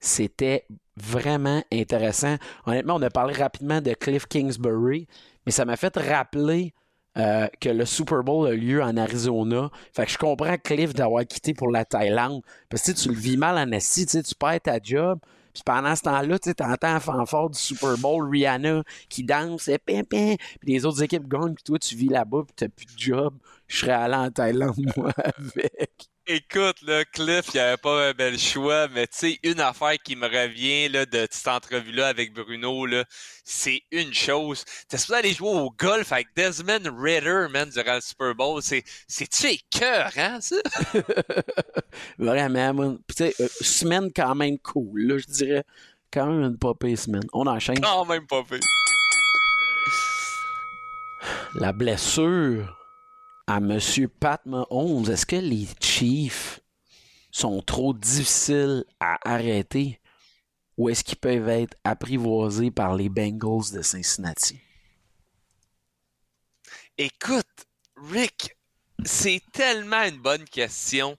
C'était vraiment intéressant. Honnêtement, on a parlé rapidement de Kliff Kingsbury, mais ça m'a fait rappeler que le Super Bowl a lieu en Arizona. Fait que je comprends Kliff d'avoir quitté pour la Thaïlande. Parce que tu le vis mal en Asie, tu perds ta job. Puis pendant ce temps-là, tu entends la fanfare du Super Bowl, Rihanna qui danse, et pim, pim. Puis les autres équipes gagnent, puis toi, tu vis là-bas, puis t'as plus de job. Je serais allé en Thaïlande, moi, avec. Écoute, là, Kliff, il n'y avait pas un bel choix, mais tu sais, une affaire qui me revient là, de cette entrevue-là avec Bruno, là, c'est une chose. T'es supposé aller jouer au golf avec Desmond Ridder, man, durant le Super Bowl. C'est-tu écœurant, ça? Vraiment, man. Puis tu sais, semaine quand même cool, là, je dirais. Quand même une popée semaine. On enchaîne. Quand même popée. La blessure à M. Pat Mahomes, est-ce que les Chiefs sont trop difficiles à arrêter ou est-ce qu'ils peuvent être apprivoisés par les Bengals de Cincinnati? Écoute, Rick, c'est tellement une bonne question.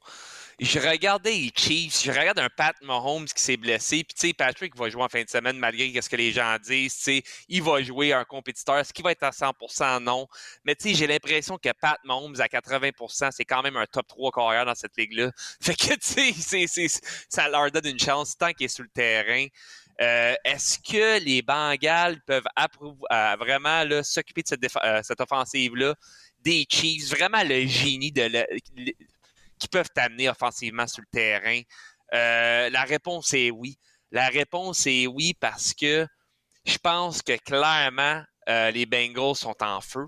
Je regardais les Chiefs, je regarde un Pat Mahomes qui s'est blessé, puis tu sais, Patrick va jouer en fin de semaine malgré ce que les gens disent, tu sais, il va jouer un compétiteur, est-ce qu'il va être à 100%? Non, mais tu sais, j'ai l'impression que Pat Mahomes à 80%, c'est quand même un top 3 carrière dans cette ligue-là, fait que tu sais, ça leur donne une chance tant qu'il est sur le terrain. Est-ce que les Bengals peuvent vraiment là, s'occuper de cette offensive-là, des Chiefs, vraiment le génie de qui peuvent t'amener offensivement sur le terrain? La réponse est oui. La réponse est oui parce que je pense que clairement, les Bengals sont en feu.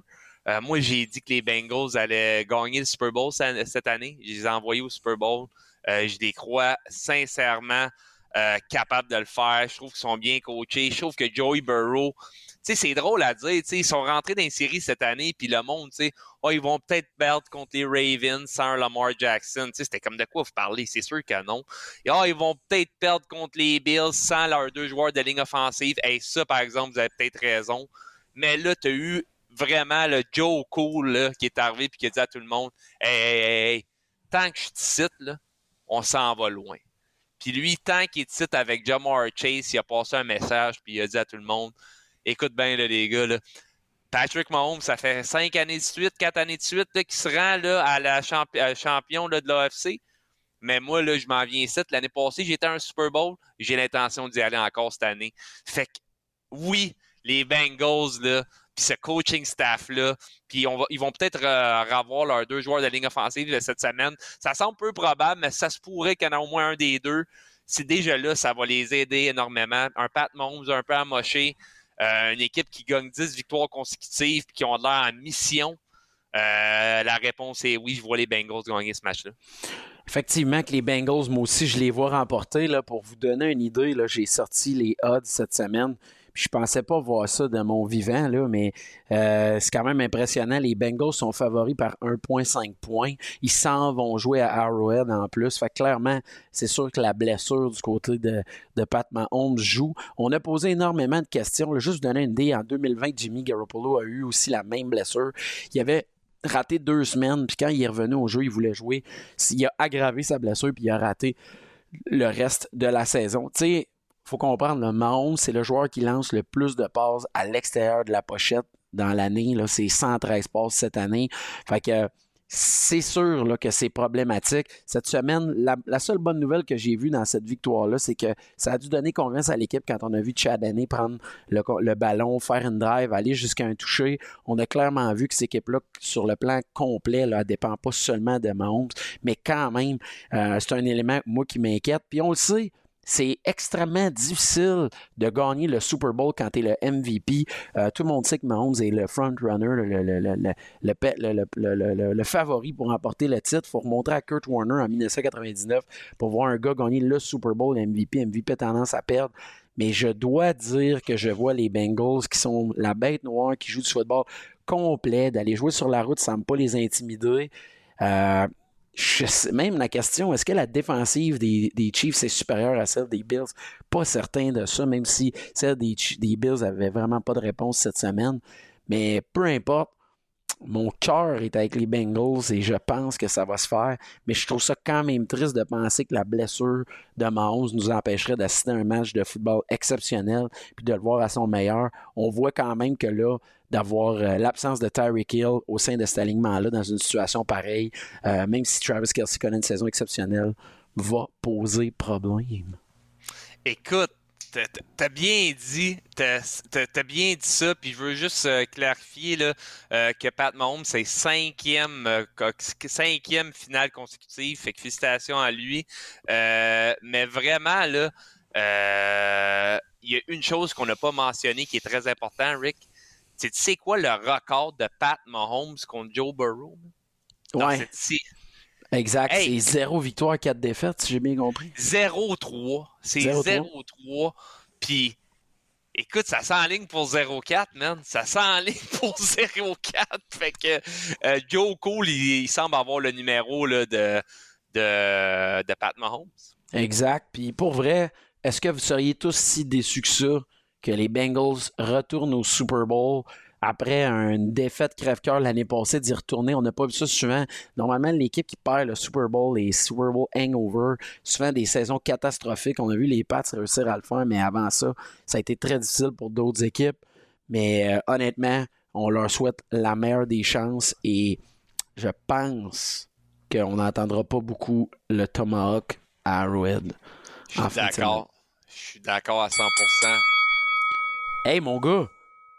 Moi, j'ai dit que les Bengals allaient gagner le Super Bowl cette année. Je les ai envoyés au Super Bowl. Je les crois sincèrement capables de le faire. Je trouve qu'ils sont bien coachés. Je trouve que Joey Burrow... Tu sais, c'est drôle à dire, tu sais, ils sont rentrés dans les séries cette année, puis le monde, tu sais, ils vont peut-être perdre contre les Ravens sans Lamar Jackson. Tu sais, c'était comme de quoi vous parlez, c'est sûr que non. Et ils vont peut-être perdre contre les Bills sans leurs deux joueurs de ligne offensive. Et ça, par exemple, vous avez peut-être raison. Mais là, tu as eu vraiment le Joe Cool là, qui est arrivé et qui a dit à tout le monde « Hey, tant que je te cite, là, on s'en va loin. » Puis lui, tant qu'il te cite avec Jamar Chase, il a passé un message puis il a dit à tout le monde « Écoute bien là, les gars, là, Patrick Mahomes, ça fait 4 années de suite là, qu'il se rend là, à la champion là, de l'AFC. Mais moi, là, je m'en viens ici. L'année passée, j'étais à un Super Bowl. J'ai l'intention d'y aller encore cette année. » Fait que oui, les Bengals, là, puis ce coaching staff-là, puis ils vont peut-être revoir leurs deux joueurs de ligne offensive là, cette semaine. Ça semble peu probable, mais ça se pourrait qu'il y en a au moins un des deux. C'est déjà là, ça va les aider énormément. Un Pat Mahomes un peu amoché, une équipe qui gagne 10 victoires consécutives puis qui ont l'air en mission. La réponse est oui, je vois les Bengals gagner ce match-là. Effectivement que les Bengals, moi aussi, je les vois remporter. Là, pour vous donner une idée, là, j'ai sorti les odds cette semaine. Puis je pensais pas voir ça de mon vivant, là, mais c'est quand même impressionnant. Les Bengals sont favoris par 1,5 points. Ils s'en vont jouer à Arrowhead en plus. Fait que clairement, c'est sûr que la blessure du côté de Pat Mahomes joue. On a posé énormément de questions. Là, juste vous donner une idée, en 2020, Jimmy Garoppolo a eu aussi la même blessure. Il avait raté 2 semaines, puis quand il est revenu au jeu, il voulait jouer. Il a aggravé sa blessure, puis il a raté le reste de la saison. Tu sais, il faut comprendre, le Mahomes, c'est le joueur qui lance le plus de passes à l'extérieur de la pochette dans l'année. Là, c'est 113 passes cette année. Fait que c'est sûr là, que c'est problématique. Cette semaine, la seule bonne nouvelle que j'ai vue dans cette victoire-là, c'est que ça a dû donner confiance à l'équipe quand on a vu Chad Henne prendre le ballon, faire une drive, aller jusqu'à un toucher. On a clairement vu que cette équipe-là, sur le plan complet, ne dépend pas seulement de Mahomes, mais quand même, c'est un élément, moi, qui m'inquiète. Puis on le sait, c'est extrêmement difficile de gagner le Super Bowl quand tu es le MVP. Tout le monde sait que Mahomes est le front-runner, le favori pour remporter le titre. Il faut remonter à Kurt Warner en 1999 pour voir un gars gagner le Super Bowl MVP. MVP a tendance à perdre. Mais je dois dire que je vois les Bengals qui sont la bête noire, qui joue du football complet, d'aller jouer sur la route, ça ne semble pas les intimider. Je sais, même la question, est-ce que la défensive des Chiefs est supérieure à celle des Bills? Pas certain de ça, même si celle des Bills n'avait vraiment pas de réponse cette semaine. Mais peu importe, mon cœur est avec les Bengals et je pense que ça va se faire. Mais je trouve ça quand même triste de penser que la blessure de Mahomes nous empêcherait d'assister à un match de football exceptionnel puis de le voir à son meilleur. On voit quand même que là, d'avoir l'absence de Tyreek Hill au sein de cet alignement-là dans une situation pareille, même si Travis Kelce connaît une saison exceptionnelle, va poser problème. Écoute, T'as bien dit ça, puis je veux juste clarifier là, que Pat Mahomes, c'est 5e finale consécutive, fait que félicitations à lui. Mais vraiment, là, y a une chose qu'on n'a pas mentionnée qui est très importante, Rick. Tu sais quoi le record de Pat Mahomes contre Joe Burrow? Ouais. Exact, hey, c'est 0 victoire, 4 défaites, si j'ai bien compris. 0-3, c'est 0-3, puis écoute, ça s'enligne pour 0-4, man, ça s'enligne pour 0-4, fait que Joe Cole, il semble avoir le numéro là, de Pat Mahomes. Exact, puis pour vrai, est-ce que vous seriez tous si déçus que ça, que les Bengals retournent au Super Bowl après une défaite crève-cœur l'année passée, d'y retourner? On n'a pas vu ça souvent. Normalement, l'équipe qui perd le Super Bowl, les Super Bowl hangover, souvent des saisons catastrophiques. On a vu les Pats réussir à le faire, mais avant ça, ça a été très difficile pour d'autres équipes. Mais honnêtement, on leur souhaite la meilleure des chances et je pense qu'on n'entendra pas beaucoup le Tomahawk à Arrowhead. Je suis d'accord à 100%. Hey, mon gars!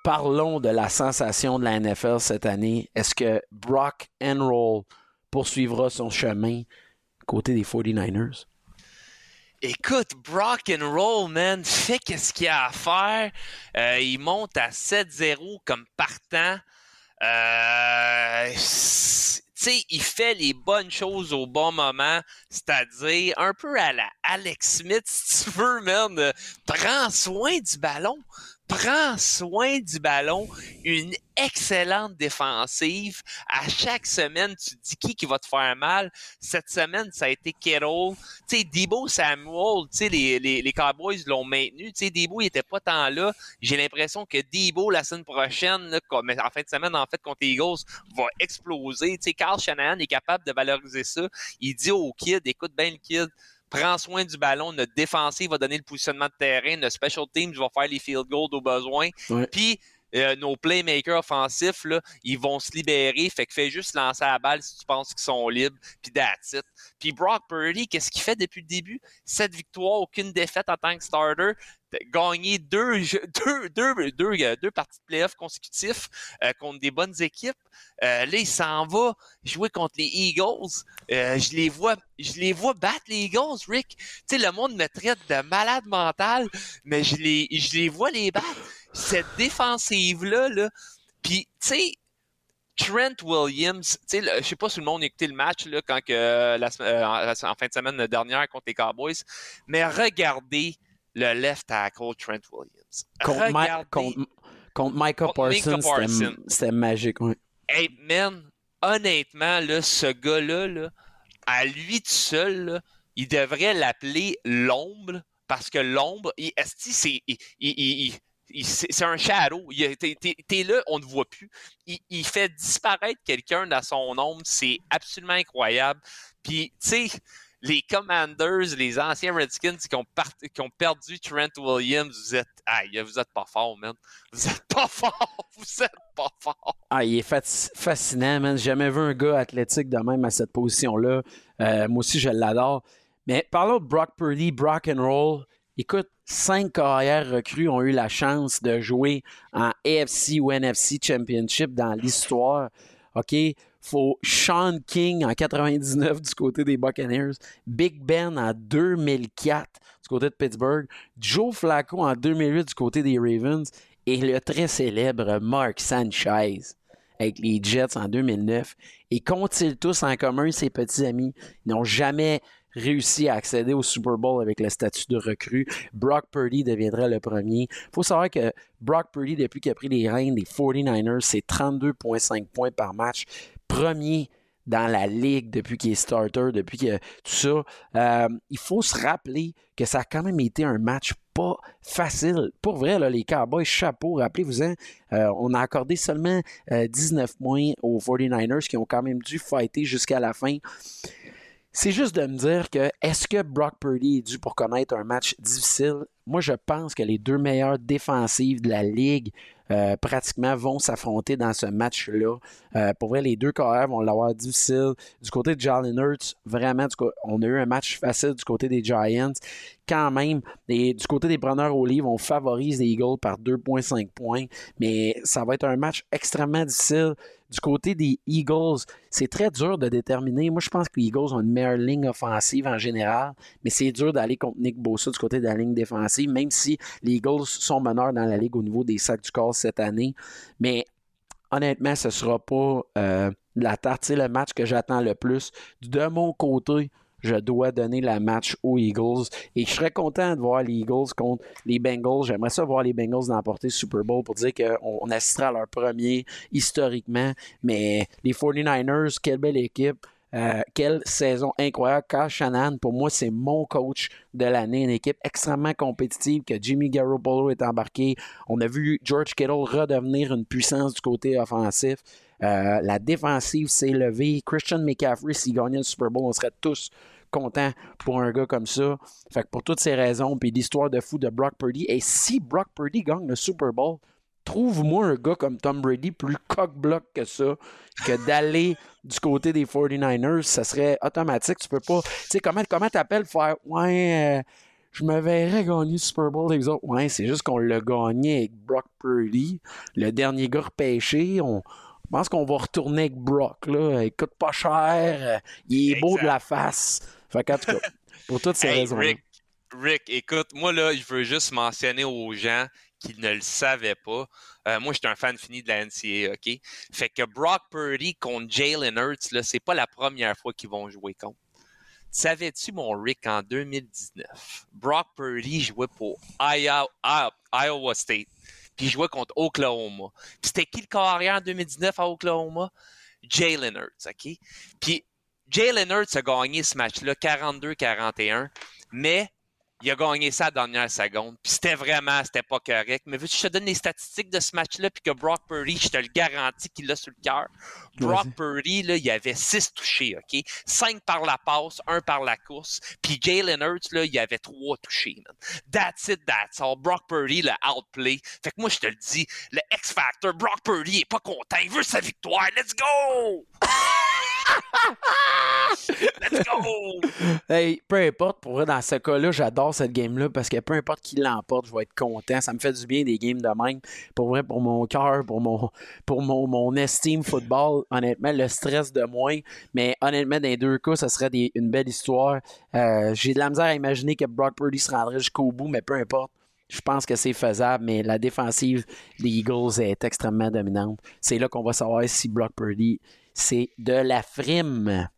Parlons de la sensation de la NFL cette année. Est-ce que Brock Enroll poursuivra son chemin côté des 49ers? Écoute, Brock Enroll, man, fait qu'est-ce qu'il a à faire. Il monte à 7-0 comme partant. Tu sais, il fait les bonnes choses au bon moment, c'est-à-dire un peu à la Alex Smith, si tu veux, man. Prends soin du ballon. prend soin du ballon, une excellente défensive. À chaque semaine, tu dis qui va te faire mal. Cette semaine, ça a été Kittle. Tu sais, Deebo Samuel, tu sais, les Cowboys l'ont maintenu. Tu sais, Deebo, il était pas tant là. J'ai l'impression que Deebo, la semaine prochaine, là, en fin de semaine, en fait, contre les Eagles, va exploser. Tu sais, Kyle Shanahan est capable de valoriser ça. Il dit au kid, écoute bien le kid, prends soin du ballon, notre défensive va donner le positionnement de terrain, notre special teams va faire les field goals au besoin, puis nos playmakers offensifs, là, ils vont se libérer, fait que fais juste lancer la balle si tu penses qu'ils sont libres, puis that's it. Puis Brock Purdy, qu'est-ce qu'il fait depuis le début? 7 victoires, aucune défaite en tant que starter, gagné deux parties de playoffs consécutifs contre des bonnes équipes. Là, il s'en va jouer contre les Eagles. Je les vois battre les Eagles, Rick. Tu sais, le monde me traite de malade mental, mais je les vois les battre. Cette défensive-là, là. Puis, tu sais, Trent Williams, tu sais, je sais pas si le monde a écouté le match là, quand en fin de semaine dernière contre les Cowboys, mais regardez le left tackle Trent Williams. Contre Micah Parsons, c'était magique. Oui. Hey man, honnêtement, là, ce gars-là, là, à lui tout seul, là, il devrait l'appeler l'ombre, parce que l'ombre, c'est un shadow. T'es là, on ne voit plus. Il fait disparaître quelqu'un dans son ombre. C'est absolument incroyable. Puis, tu sais, les Commanders, les anciens Redskins qui ont perdu Trent Williams, vous êtes pas fort, man. Vous êtes pas fort. Ah, il est fascinant, man. J'ai jamais vu un gars athlétique de même à cette position-là. Moi aussi, je l'adore. Mais parlons de Brock Purdy, Brock and Roll. Écoute, 5 carrières recrues ont eu la chance de jouer en AFC ou NFC Championship dans l'histoire. OK? Faut Sean King en 99 du côté des Buccaneers, Big Ben en 2004 du côté de Pittsburgh, Joe Flacco en 2008 du côté des Ravens et le très célèbre Mark Sanchez avec les Jets en 2009. Et qu'ont-ils tous en commun, ces petits amis? Ils n'ont jamais réussi à accéder au Super Bowl avec le statut de recrue. Brock Purdy deviendra le premier. Il faut savoir que Brock Purdy, depuis qu'il a pris les rênes des 49ers, c'est 32,5 points par match. Premier dans la ligue depuis qu'il est starter, depuis que tout ça. Il faut se rappeler que ça a quand même été un match pas facile. Pour vrai, là, les Cowboys, chapeau, rappelez-vous-en, on a accordé seulement 19 points aux 49ers qui ont quand même dû fighter jusqu'à la fin. C'est juste de me dire que est-ce que Brock Purdy est dû pour connaître un match difficile? Moi, je pense que les deux meilleures défensives de la ligue pratiquement vont s'affronter dans ce match-là. Pour vrai, les deux carrières vont l'avoir difficile. Du côté de Jalen Hurts, vraiment, on a eu un match facile du côté des Giants. Quand même, et du côté des preneurs au livre, on favorise les Eagles par 2,5 points. Mais ça va être un match extrêmement difficile. Du côté des Eagles, c'est très dur de déterminer. Moi, je pense que les Eagles ont une meilleure ligne offensive en général, mais c'est dur d'aller contre Nick Bosa du côté de la ligne défensive, même si les Eagles sont meneurs dans la ligue au niveau des sacs du corps cette année. Mais honnêtement, ce ne sera pas la tarte. C'est le match que j'attends le plus. De mon côté, je dois donner la match aux Eagles. Et je serais content de voir les Eagles contre les Bengals. J'aimerais ça voir les Bengals l'emporter Super Bowl pour dire qu'on assistera à leur premier historiquement. Mais les 49ers, quelle belle équipe. Quelle saison incroyable. Kyle Shanahan, pour moi, c'est mon coach de l'année. Une équipe extrêmement compétitive que Jimmy Garoppolo est embarqué. On a vu George Kittle redevenir une puissance du côté offensif. La défensive s'est levée. Christian McCaffrey, s'il gagnait le Super Bowl, on serait tous contents pour un gars comme ça. Fait que pour toutes ces raisons, puis l'histoire de fou de Brock Purdy. Et si Brock Purdy gagne le Super Bowl, trouve-moi un gars comme Tom Brady plus cock-block que ça, que d'aller du côté des 49ers. Ça serait automatique. Tu peux pas... Tu sais, comment t'appelles faire « Ouais, je me verrais gagner le Super Bowl avec les autres. » Ouais, c'est juste qu'on l'a gagné avec Brock Purdy, le dernier gars repêché. Je pense qu'on va retourner avec Brock. Là. Il coûte pas cher. Il est exact. Beau de la face. Fait qu'en tout cas, pour toutes ces raisons. Rick, écoute, moi, là, je veux juste mentionner aux gens qui ne le savaient pas. Moi, j'étais un fan fini de la NCAA, OK? Fait que Brock Purdy contre Jalen Hurts, là, c'est pas la première fois qu'ils vont jouer contre. Savais-tu, mon Rick, en 2019, Brock Purdy jouait pour Iowa State. puis il jouait contre Oklahoma. Puis c'était qui le corps arrière en 2019 à Oklahoma? Jalen Hurts, OK? Puis Jalen Hurts a gagné ce match-là 42-41, mais il a gagné ça à la dernière seconde. Puis c'était pas correct. Mais vu que je te donne les statistiques de ce match-là, puis que Brock Purdy, je te le garantis qu'il l'a sur le cœur. Brock Purdy, là, il avait 6 touchés, OK? 5 par la passe, 1 par la course. Puis Jalen Hurts, là, il avait 3 touchés, man. That's it, that's all. Brock Purdy, le outplay. Fait que moi, je te le dis, le X-Factor, Brock Purdy, il est pas content. Il veut sa victoire. Let's go! Let's go! Hey, peu importe, pour vrai, dans ce cas-là, j'adore cette game-là parce que peu importe qui l'emporte, je vais être content. Ça me fait du bien des games de même. Pour vrai, pour mon cœur, pour mon estime football, honnêtement, le stress de moins. Mais honnêtement, dans les deux cas, ça serait une belle histoire. J'ai de la misère à imaginer que Brock Purdy se rendrait jusqu'au bout, mais peu importe. Je pense que c'est faisable, mais la défensive des Eagles est extrêmement dominante. C'est là qu'on va savoir si Brock Purdy, c'est de la frime.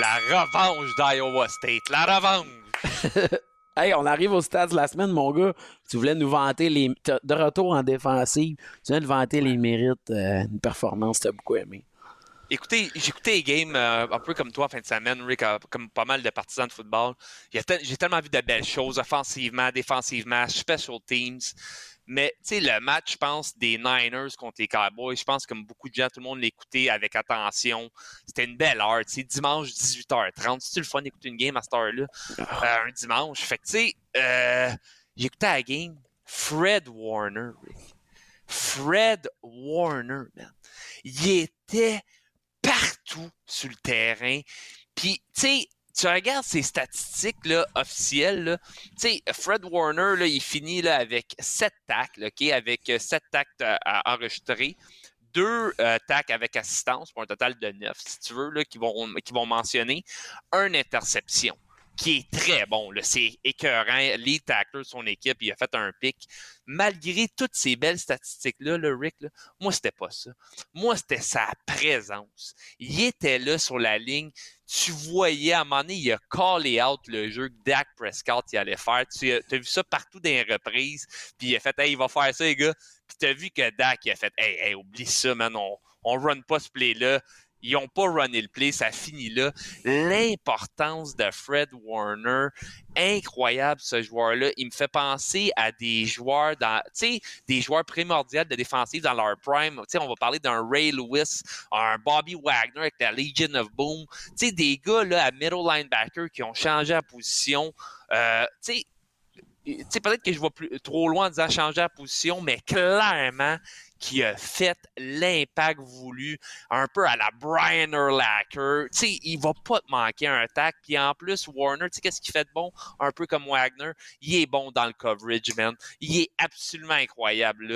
La revanche d'Iowa State. La revanche! Hey, on arrive au stade de la semaine, mon gars. Tu voulais nous vanter de retour en défensive. Tu viens de vanter les mérites d'une performance que tu as beaucoup aimé. Écoutez, j'écoutais les games un peu comme toi en fin de semaine, Rick, comme pas mal de partisans de football. J'ai tellement vu de belles choses, offensivement, défensivement, special teams. Mais, tu sais, le match, je pense, des Niners contre les Cowboys, je pense que comme beaucoup de gens, tout le monde l'écoutait avec attention. C'était une belle heure, tu sais, dimanche 18h30. C'est-tu le fun d'écouter une game à cette heure-là? Un dimanche. Fait que, tu sais, j'écoutais la game. Fred Warner, Rick. Fred Warner, man. Il était partout sur le terrain. Puis, tu sais, tu regardes ses statistiques là, officielles. Là. Fred Warner, là, il finit là, avec 7 tacles, okay? Avec 7 tacles enregistrés, 2 tacles avec assistance, pour un total de 9, si tu veux, là, qui vont mentionner. Une interception, qui est très bon. Là. C'est écœurant. Les tacklers de son équipe, il a fait un pic. Malgré toutes ces belles statistiques-là, le Rick, là, moi, c'était pas ça. Moi, c'était sa présence. Il était là sur la ligne. Tu voyais, à un moment donné, il a callé out le jeu que Dak Prescott il allait faire. Tu as vu ça partout dans les reprises. Puis il a fait « Hey, il va faire ça, les gars. » Puis tu as vu que Dak, il a fait « Hey, oublie ça, man. On run pas ce play-là. » Ils n'ont pas runné le play, ça finit là. L'importance de Fred Warner, incroyable ce joueur-là. Il me fait penser à des joueurs primordiaux de défensive dans leur prime. T'sais, on va parler d'un Ray Lewis, un Bobby Wagner avec la Legion of Boom. T'sais, des gars là, à middle linebacker qui ont changé la position. T'sais, peut-être que je vais trop loin en disant changer la position, mais clairement, qui a fait l'impact voulu, un peu à la Brian Urlacher. Tu sais, il va pas te manquer un tackle. Puis en plus, Warner, tu sais, qu'est-ce qu'il fait de bon? Un peu comme Wagner, il est bon dans le coverage, man. Il est absolument incroyable,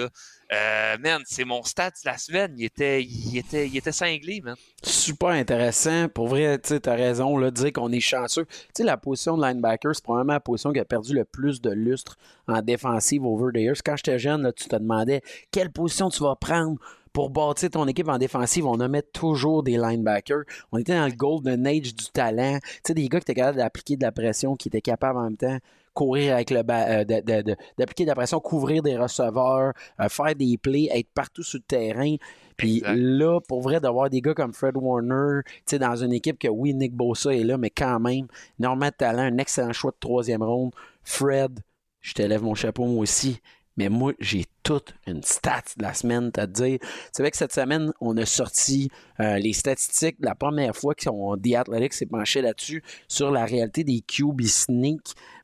là. Man, c'est mon stat de la semaine. Il était cinglé, man. Super intéressant. Pour vrai, tu sais, t'as raison, là, de dire qu'on est chanceux. Tu sais, la position de linebacker, c'est probablement la position qui a perdu le plus de lustre en défensive over the years. Quand j'étais jeune, là, tu te demandais quelle position tu vas prendre pour bâtir ton équipe en défensive. On nommait toujours des linebackers. On était dans le golden age du talent. Tu sais, des gars qui étaient capables d'appliquer de la pression, qui étaient capables en même temps courir avec d'appliquer de la pression, couvrir des receveurs, faire des plays, être partout sur le terrain. Puis là, pour vrai, d'avoir des gars comme Fred Warner, tu sais, dans une équipe que, oui, Nick Bosa est là, mais quand même, énormément de talent, un excellent choix de 3e ronde. Fred, je te lève mon chapeau, moi aussi. Mais moi, j'ai toute une stat de la semaine, t'as à dire. Tu savais que cette semaine, on a sorti les statistiques de la première fois que The Athletic s'est penché là-dessus, sur la réalité des QB sneak.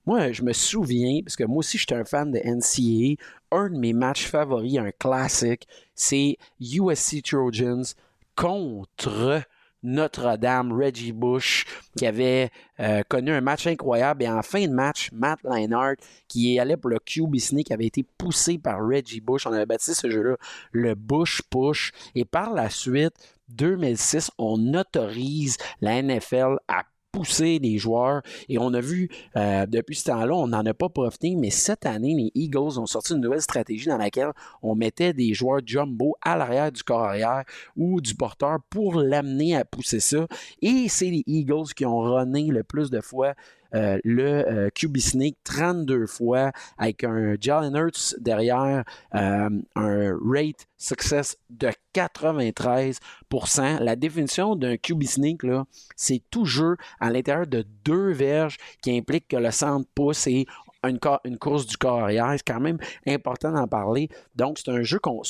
Moi, je me souviens, parce que moi aussi, j'étais un fan de NCAA, un de mes matchs favoris, un classique, c'est USC Trojans contre Notre-Dame, Reggie Bush, qui avait connu un match incroyable. Et en fin de match, Matt Leinart, qui allait pour le QB sneak, avait été poussé par Reggie Bush. On avait bâti ce jeu-là, le Bush Push. Et par la suite, 2006, on autorise la NFL à pousser les joueurs. Et on a vu, depuis ce temps-là, on n'en a pas profité, mais cette année, les Eagles ont sorti une nouvelle stratégie dans laquelle on mettait des joueurs jumbo à l'arrière du corps arrière ou du porteur pour l'amener à pousser ça. Et c'est les Eagles qui ont runné le plus de fois le QB sneak 32 fois avec un Jalen Hurts derrière, un rate success de 93%. La définition d'un QB sneak, là, c'est tout jeu à l'intérieur de deux verges qui implique que le centre pousse et une course du corps arrière. C'est quand même important d'en parler. Donc, c'est un jeu qu'on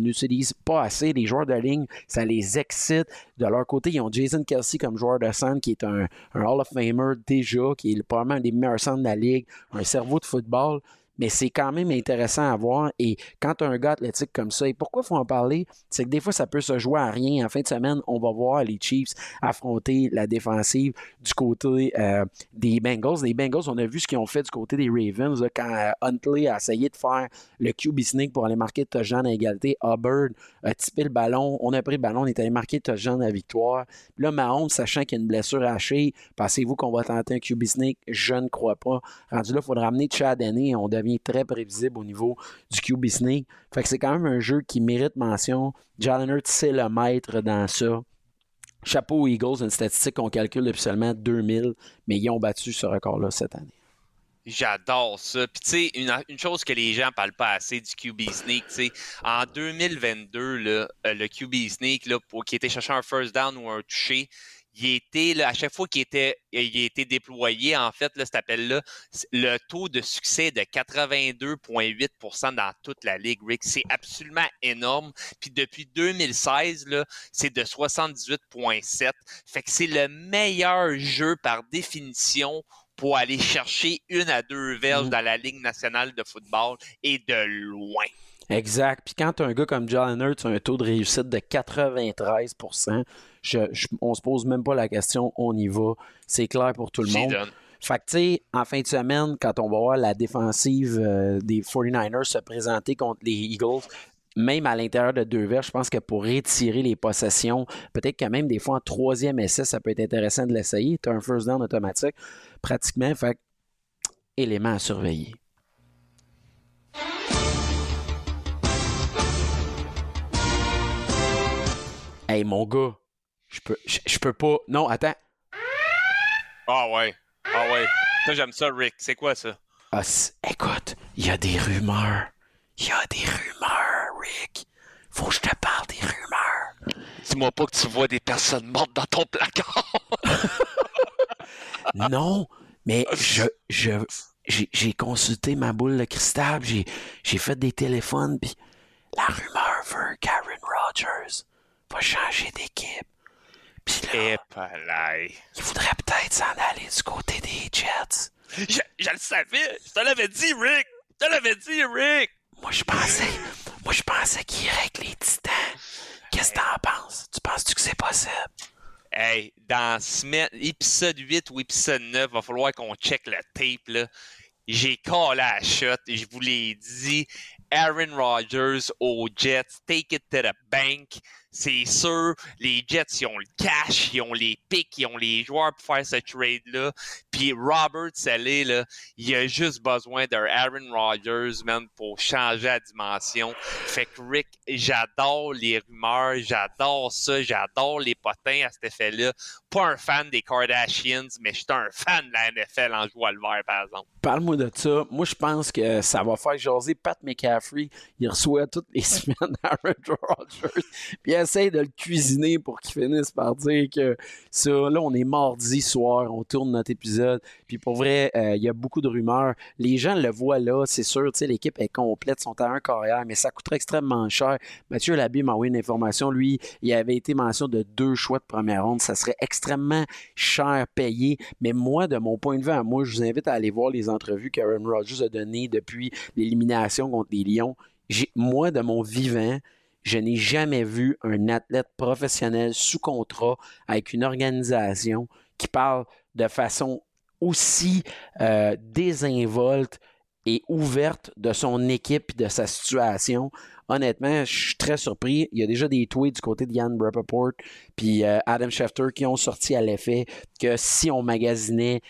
n'utilise pas assez. Les joueurs de ligne, ça les excite. De leur côté, ils ont Jason Kelce comme joueur de centre, qui est un Hall of Famer déjà, qui est probablement un des meilleurs centres de la Ligue, un cerveau de football. Mais c'est quand même intéressant à voir. Et quand tu as un gars athlétique comme ça, et pourquoi il faut en parler, c'est que des fois, ça peut se jouer à rien. En fin de semaine, on va voir les Chiefs affronter la défensive du côté des Bengals. Les Bengals, on a vu ce qu'ils ont fait du côté des Ravens là, quand Huntley a essayé de faire le QB sneak pour aller marquer touchdown à égalité. Hubbard a tippé le ballon. On a pris le ballon. On est allé marquer touchdown à victoire. Là, Mahomes, sachant qu'il y a une blessure à cheville, pensez-vous qu'on va tenter un QB sneak? Je ne crois pas. Rendu là, il faudra ramener Chad Henne. On devient très prévisible au niveau du QB sneak. Fait que c'est quand même un jeu qui mérite mention. Jalen Hurts, c'est le maître dans ça. Chapeau aux Eagles, une statistique qu'on calcule depuis seulement 2000, mais ils ont battu ce record-là cette année. J'adore ça. Puis tu sais, une chose que les gens parlent pas assez du QB sneak, tu sais, en 2022, là, le QB sneak, là, pour qui était cherchant un first down ou un touché, il était, là, à chaque fois qu'il était déployé, en fait, là, cet appel-là, le taux de succès est de 82,8% dans toute la Ligue, Rick. C'est absolument énorme. Puis depuis 2016, là, c'est de 78,7. Fait que c'est le meilleur jeu par définition pour aller chercher une à deux verges dans la Ligue nationale de football et de loin. Exact. Puis quand tu as un gars comme Jalen Hurts, tu as un taux de réussite de 93%. On se pose même pas la question, on y va. C'est clair pour tout le monde. Fait que, tu sais, en fin de semaine, quand on va voir la défensive des 49ers se présenter contre les Eagles, même à l'intérieur de deux verges, je pense que pour retirer les possessions, peut-être que même des fois en troisième essai, ça peut être intéressant de l'essayer. Tu as un first down automatique, pratiquement. Fait que, élément à surveiller. Hey, mon gars, je peux pas... Non, attends. Ah ouais. Toi, j'aime ça, Rick. C'est quoi, ça? Ah, écoute, il y a des rumeurs, Rick. Faut que je te parle des rumeurs. Dis-moi pas que tu vois des personnes mortes dans ton placard. Non, mais j'ai consulté ma boule de cristal, j'ai fait des téléphones, puis la rumeur veut Karen Rodgers va changer d'équipe. Puis là, il voudrait peut-être s'en aller du côté des Jets. Je le savais! Je te l'avais dit, Rick! Moi, je pensais qu'il irait avec les Titans. Qu'est-ce que t'en penses? Tu penses-tu que c'est possible? Hey, dans semaine, épisode 8 ou épisode 9, va falloir qu'on check le tape, là. J'ai callé à la shot et je vous l'ai dit. Aaron Rodgers aux Jets, take it to the bank. C'est sûr, les Jets, ils ont le cash, ils ont les picks, ils ont les joueurs pour faire ce trade-là. Puis Robert Saleh, là, il a juste besoin d'un Aaron Rodgers, man, pour changer la dimension. Fait que Rick, j'adore les rumeurs, j'adore ça, j'adore les potins à cet effet-là. Pas un fan des Kardashians, mais je suis un fan de la NFL en jouant le vert, par exemple. Parle-moi de ça. Moi, je pense que ça va faire jaser Pat McCaffrey. Il reçoit toutes les semaines Aaron Rodgers. Puis essaye de le cuisiner pour qu'il finisse par dire que ça, là, on est mardi soir, on tourne notre épisode. Puis pour vrai, il y a beaucoup de rumeurs. Les gens le voient là, c'est sûr, tu sais, l'équipe est complète, sont à un carrière, mais ça coûterait extrêmement cher. Mathieu Labbé m'a envoyé une information. Lui, il avait été mention de 2 choix de première ronde. Ça serait extrêmement cher payé. Mais moi, de mon point de vue à moi, je vous invite à aller voir les entrevues qu'Aaron Rodgers a données depuis l'élimination contre les Lions. Moi, de mon vivant, je n'ai jamais vu un athlète professionnel sous contrat avec une organisation qui parle de façon aussi désinvolte et ouverte de son équipe et de sa situation. Honnêtement, je suis très surpris. Il y a déjà des tweets du côté de Ian Rappaport puis Adam Schefter qui ont sorti à l'effet que si on magasinait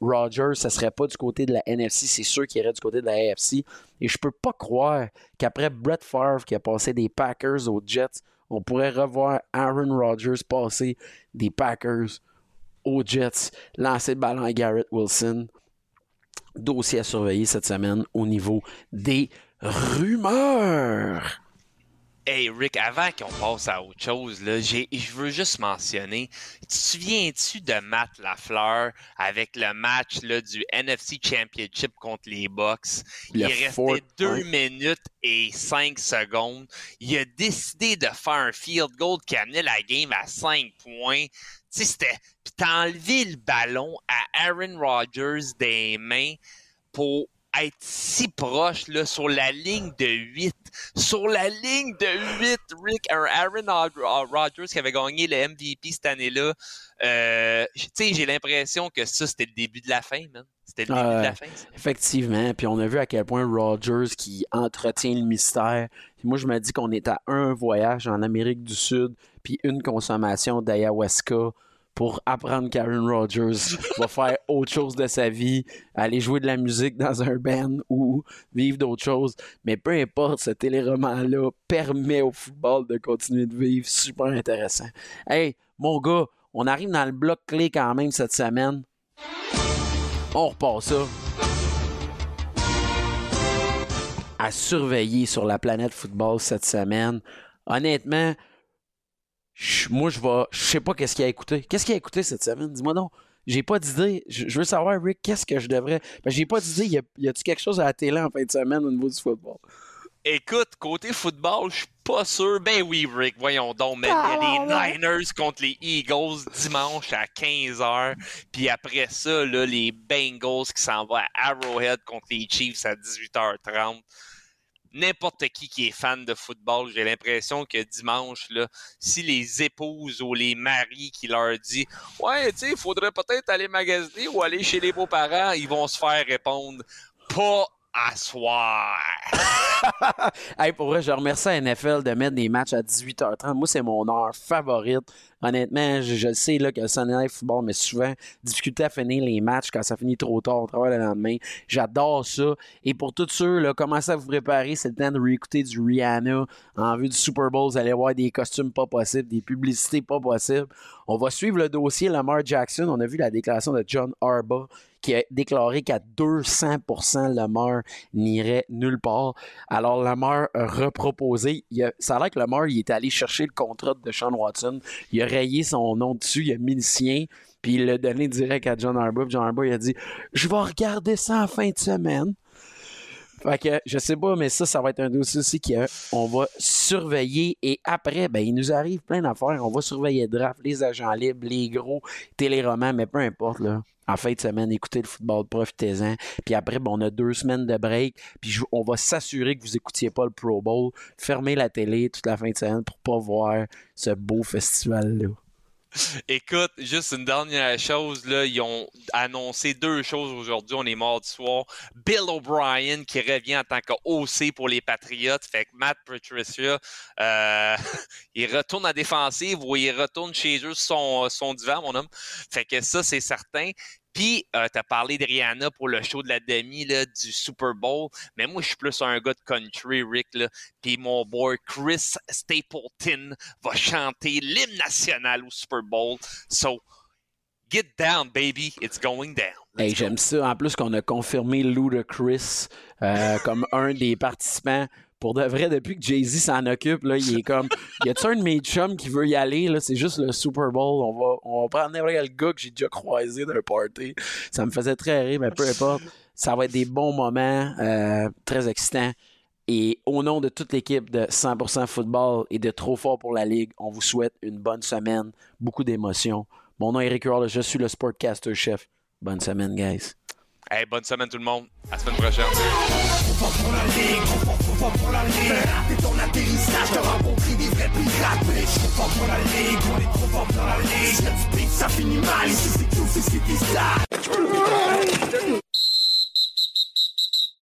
Rodgers, ça ne serait pas du côté de la NFC, c'est sûr qu'il irait du côté de la AFC. Et je ne peux pas croire qu'après Brett Favre qui a passé des Packers aux Jets, on pourrait revoir Aaron Rodgers passer des Packers aux Jets, lancer le ballon à Garrett Wilson. Dossier à surveiller cette semaine au niveau des rumeurs. Hey Rick, avant qu'on passe à autre chose, là, je veux juste mentionner, tu te souviens-tu de Matt Lafleur avec le match là, du NFC Championship contre les Bucks? Il restait 2 minutes et 5 secondes. Il a décidé de faire un field goal qui amenait la game à 5 points. Tu sais, c'était... Puis t'as enlevé le ballon à Aaron Rodgers des mains pour... être si proche là, sur la ligne de 8. Sur la ligne de 8, Rick, Aaron Rodgers qui avait gagné le MVP cette année-là. Tu sais, j'ai l'impression que ça, c'était le début de la fin, man. C'était le début de la fin. Ça. Effectivement. Puis on a vu à quel point Rodgers qui entretient le mystère. Puis moi, je me dis qu'on est à un voyage en Amérique du Sud puis une consommation d'ayahuasca pour apprendre qu'Aaron Rodgers va faire autre chose de sa vie, aller jouer de la musique dans un band ou vivre d'autres choses. Mais peu importe, ce téléroman-là permet au football de continuer de vivre. Super intéressant. Hey, mon gars, on arrive dans le bloc clé quand même cette semaine. On repart ça. À surveiller sur la planète football cette semaine. Honnêtement, moi, je sais pas qu'est-ce qu'il a écouté. Qu'est-ce qu'il a écouté cette semaine? Dis-moi non. J'ai pas d'idée. Je veux savoir, Rick, qu'est-ce que je devrais... Ben, j'ai pas d'idée. Y a-tu quelque chose à la télé en fin de semaine au niveau du football? Écoute, côté football, je suis pas sûr. Ben oui, Rick, voyons donc. Mais les Niners contre les Eagles dimanche à 15h. Puis après ça, là, les Bengals qui s'en vont à Arrowhead contre les Chiefs à 18h30. N'importe qui est fan de football, j'ai l'impression que dimanche, là, si les épouses ou les maris qui leur disent « Ouais, tu sais, il faudrait peut-être aller magasiner ou aller chez les beaux-parents », ils vont se faire répondre « Pas à soir ». Hey, pour vrai, je remercie la NFL de mettre des matchs à 18h30. Moi, c'est mon heure favorite. Honnêtement, je sais là, que le Sunday Night Football, mais souvent, difficulté à finir les matchs quand ça finit trop tard, on travaille le lendemain. J'adore ça. Et pour tous ceux, là, commencez à vous préparer. C'est le temps de réécouter du Rihanna en vue du Super Bowl. Vous allez voir des costumes pas possibles, des publicités pas possibles. On va suivre le dossier Lamar Jackson. On a vu la déclaration de John Harbaugh qui a déclaré qu'à 200% Lamar n'irait nulle part. Alors Lamar a reproposé. Ça a l'air que Lamar il est allé chercher le contrat de Sean Watson. Il a rayé son nom dessus, il a mis le sien, puis il l'a donné direct à John Harbaugh. John Harbaugh, il a dit « Je vais regarder ça en fin de semaine. » Fait que, je sais pas, mais ça va être un dossier aussi qu'on va surveiller. Et après, ben il nous arrive plein d'affaires. On va surveiller le draft, les agents libres, les gros téléromans, mais peu importe, là. En fin de semaine, écoutez le football, profitez-en. Puis après, ben, on a 2 semaines de break. Puis on va s'assurer que vous n'écoutiez pas le Pro Bowl. Fermez la télé toute la fin de semaine pour pas voir ce beau festival-là. Écoute, juste une dernière chose, là, ils ont annoncé 2 choses aujourd'hui, on est mardi soir. Bill O'Brien qui revient en tant qu'OC pour les Patriots, fait que Matt Patricia, il retourne en défensive ou il retourne chez eux sur son divan, mon homme. Fait que ça, c'est certain. Puis, t'as parlé de Rihanna pour le show de la demi là, du Super Bowl. Mais moi, je suis plus un gars de country, Rick. Là. Puis mon boy Chris Stapleton va chanter l'hymne national au Super Bowl. So, get down, baby. It's going down. Hey, j'aime ça. En plus qu'on a confirmé Ludacris comme un des participants. Pour de vrai, depuis que Jay-Z s'en occupe, là, il est comme, y a-tu un de mes chums qui veut y aller? Là, c'est juste le Super Bowl. On va prendre n'importe quel gars que j'ai déjà croisé d'un party. Ça me faisait très rire, mais peu importe. Ça va être des bons moments, très excitants. Et au nom de toute l'équipe de 100% Football et de Trop Fort pour la Ligue, on vous souhaite une bonne semaine, beaucoup d'émotions. Mon nom est Eric Huard, je suis le Sportcaster-Chef. Bonne semaine, guys. Hey, bonne semaine tout le monde. À la semaine prochaine. Pour la ligue, dès ton atterrissage, t'as rencontré des vrais pirates. Mais je suis trop fort pour la ligue, on est trop fort dans la ligue. Ça finit mal, ici c'est tout, c'est des stars.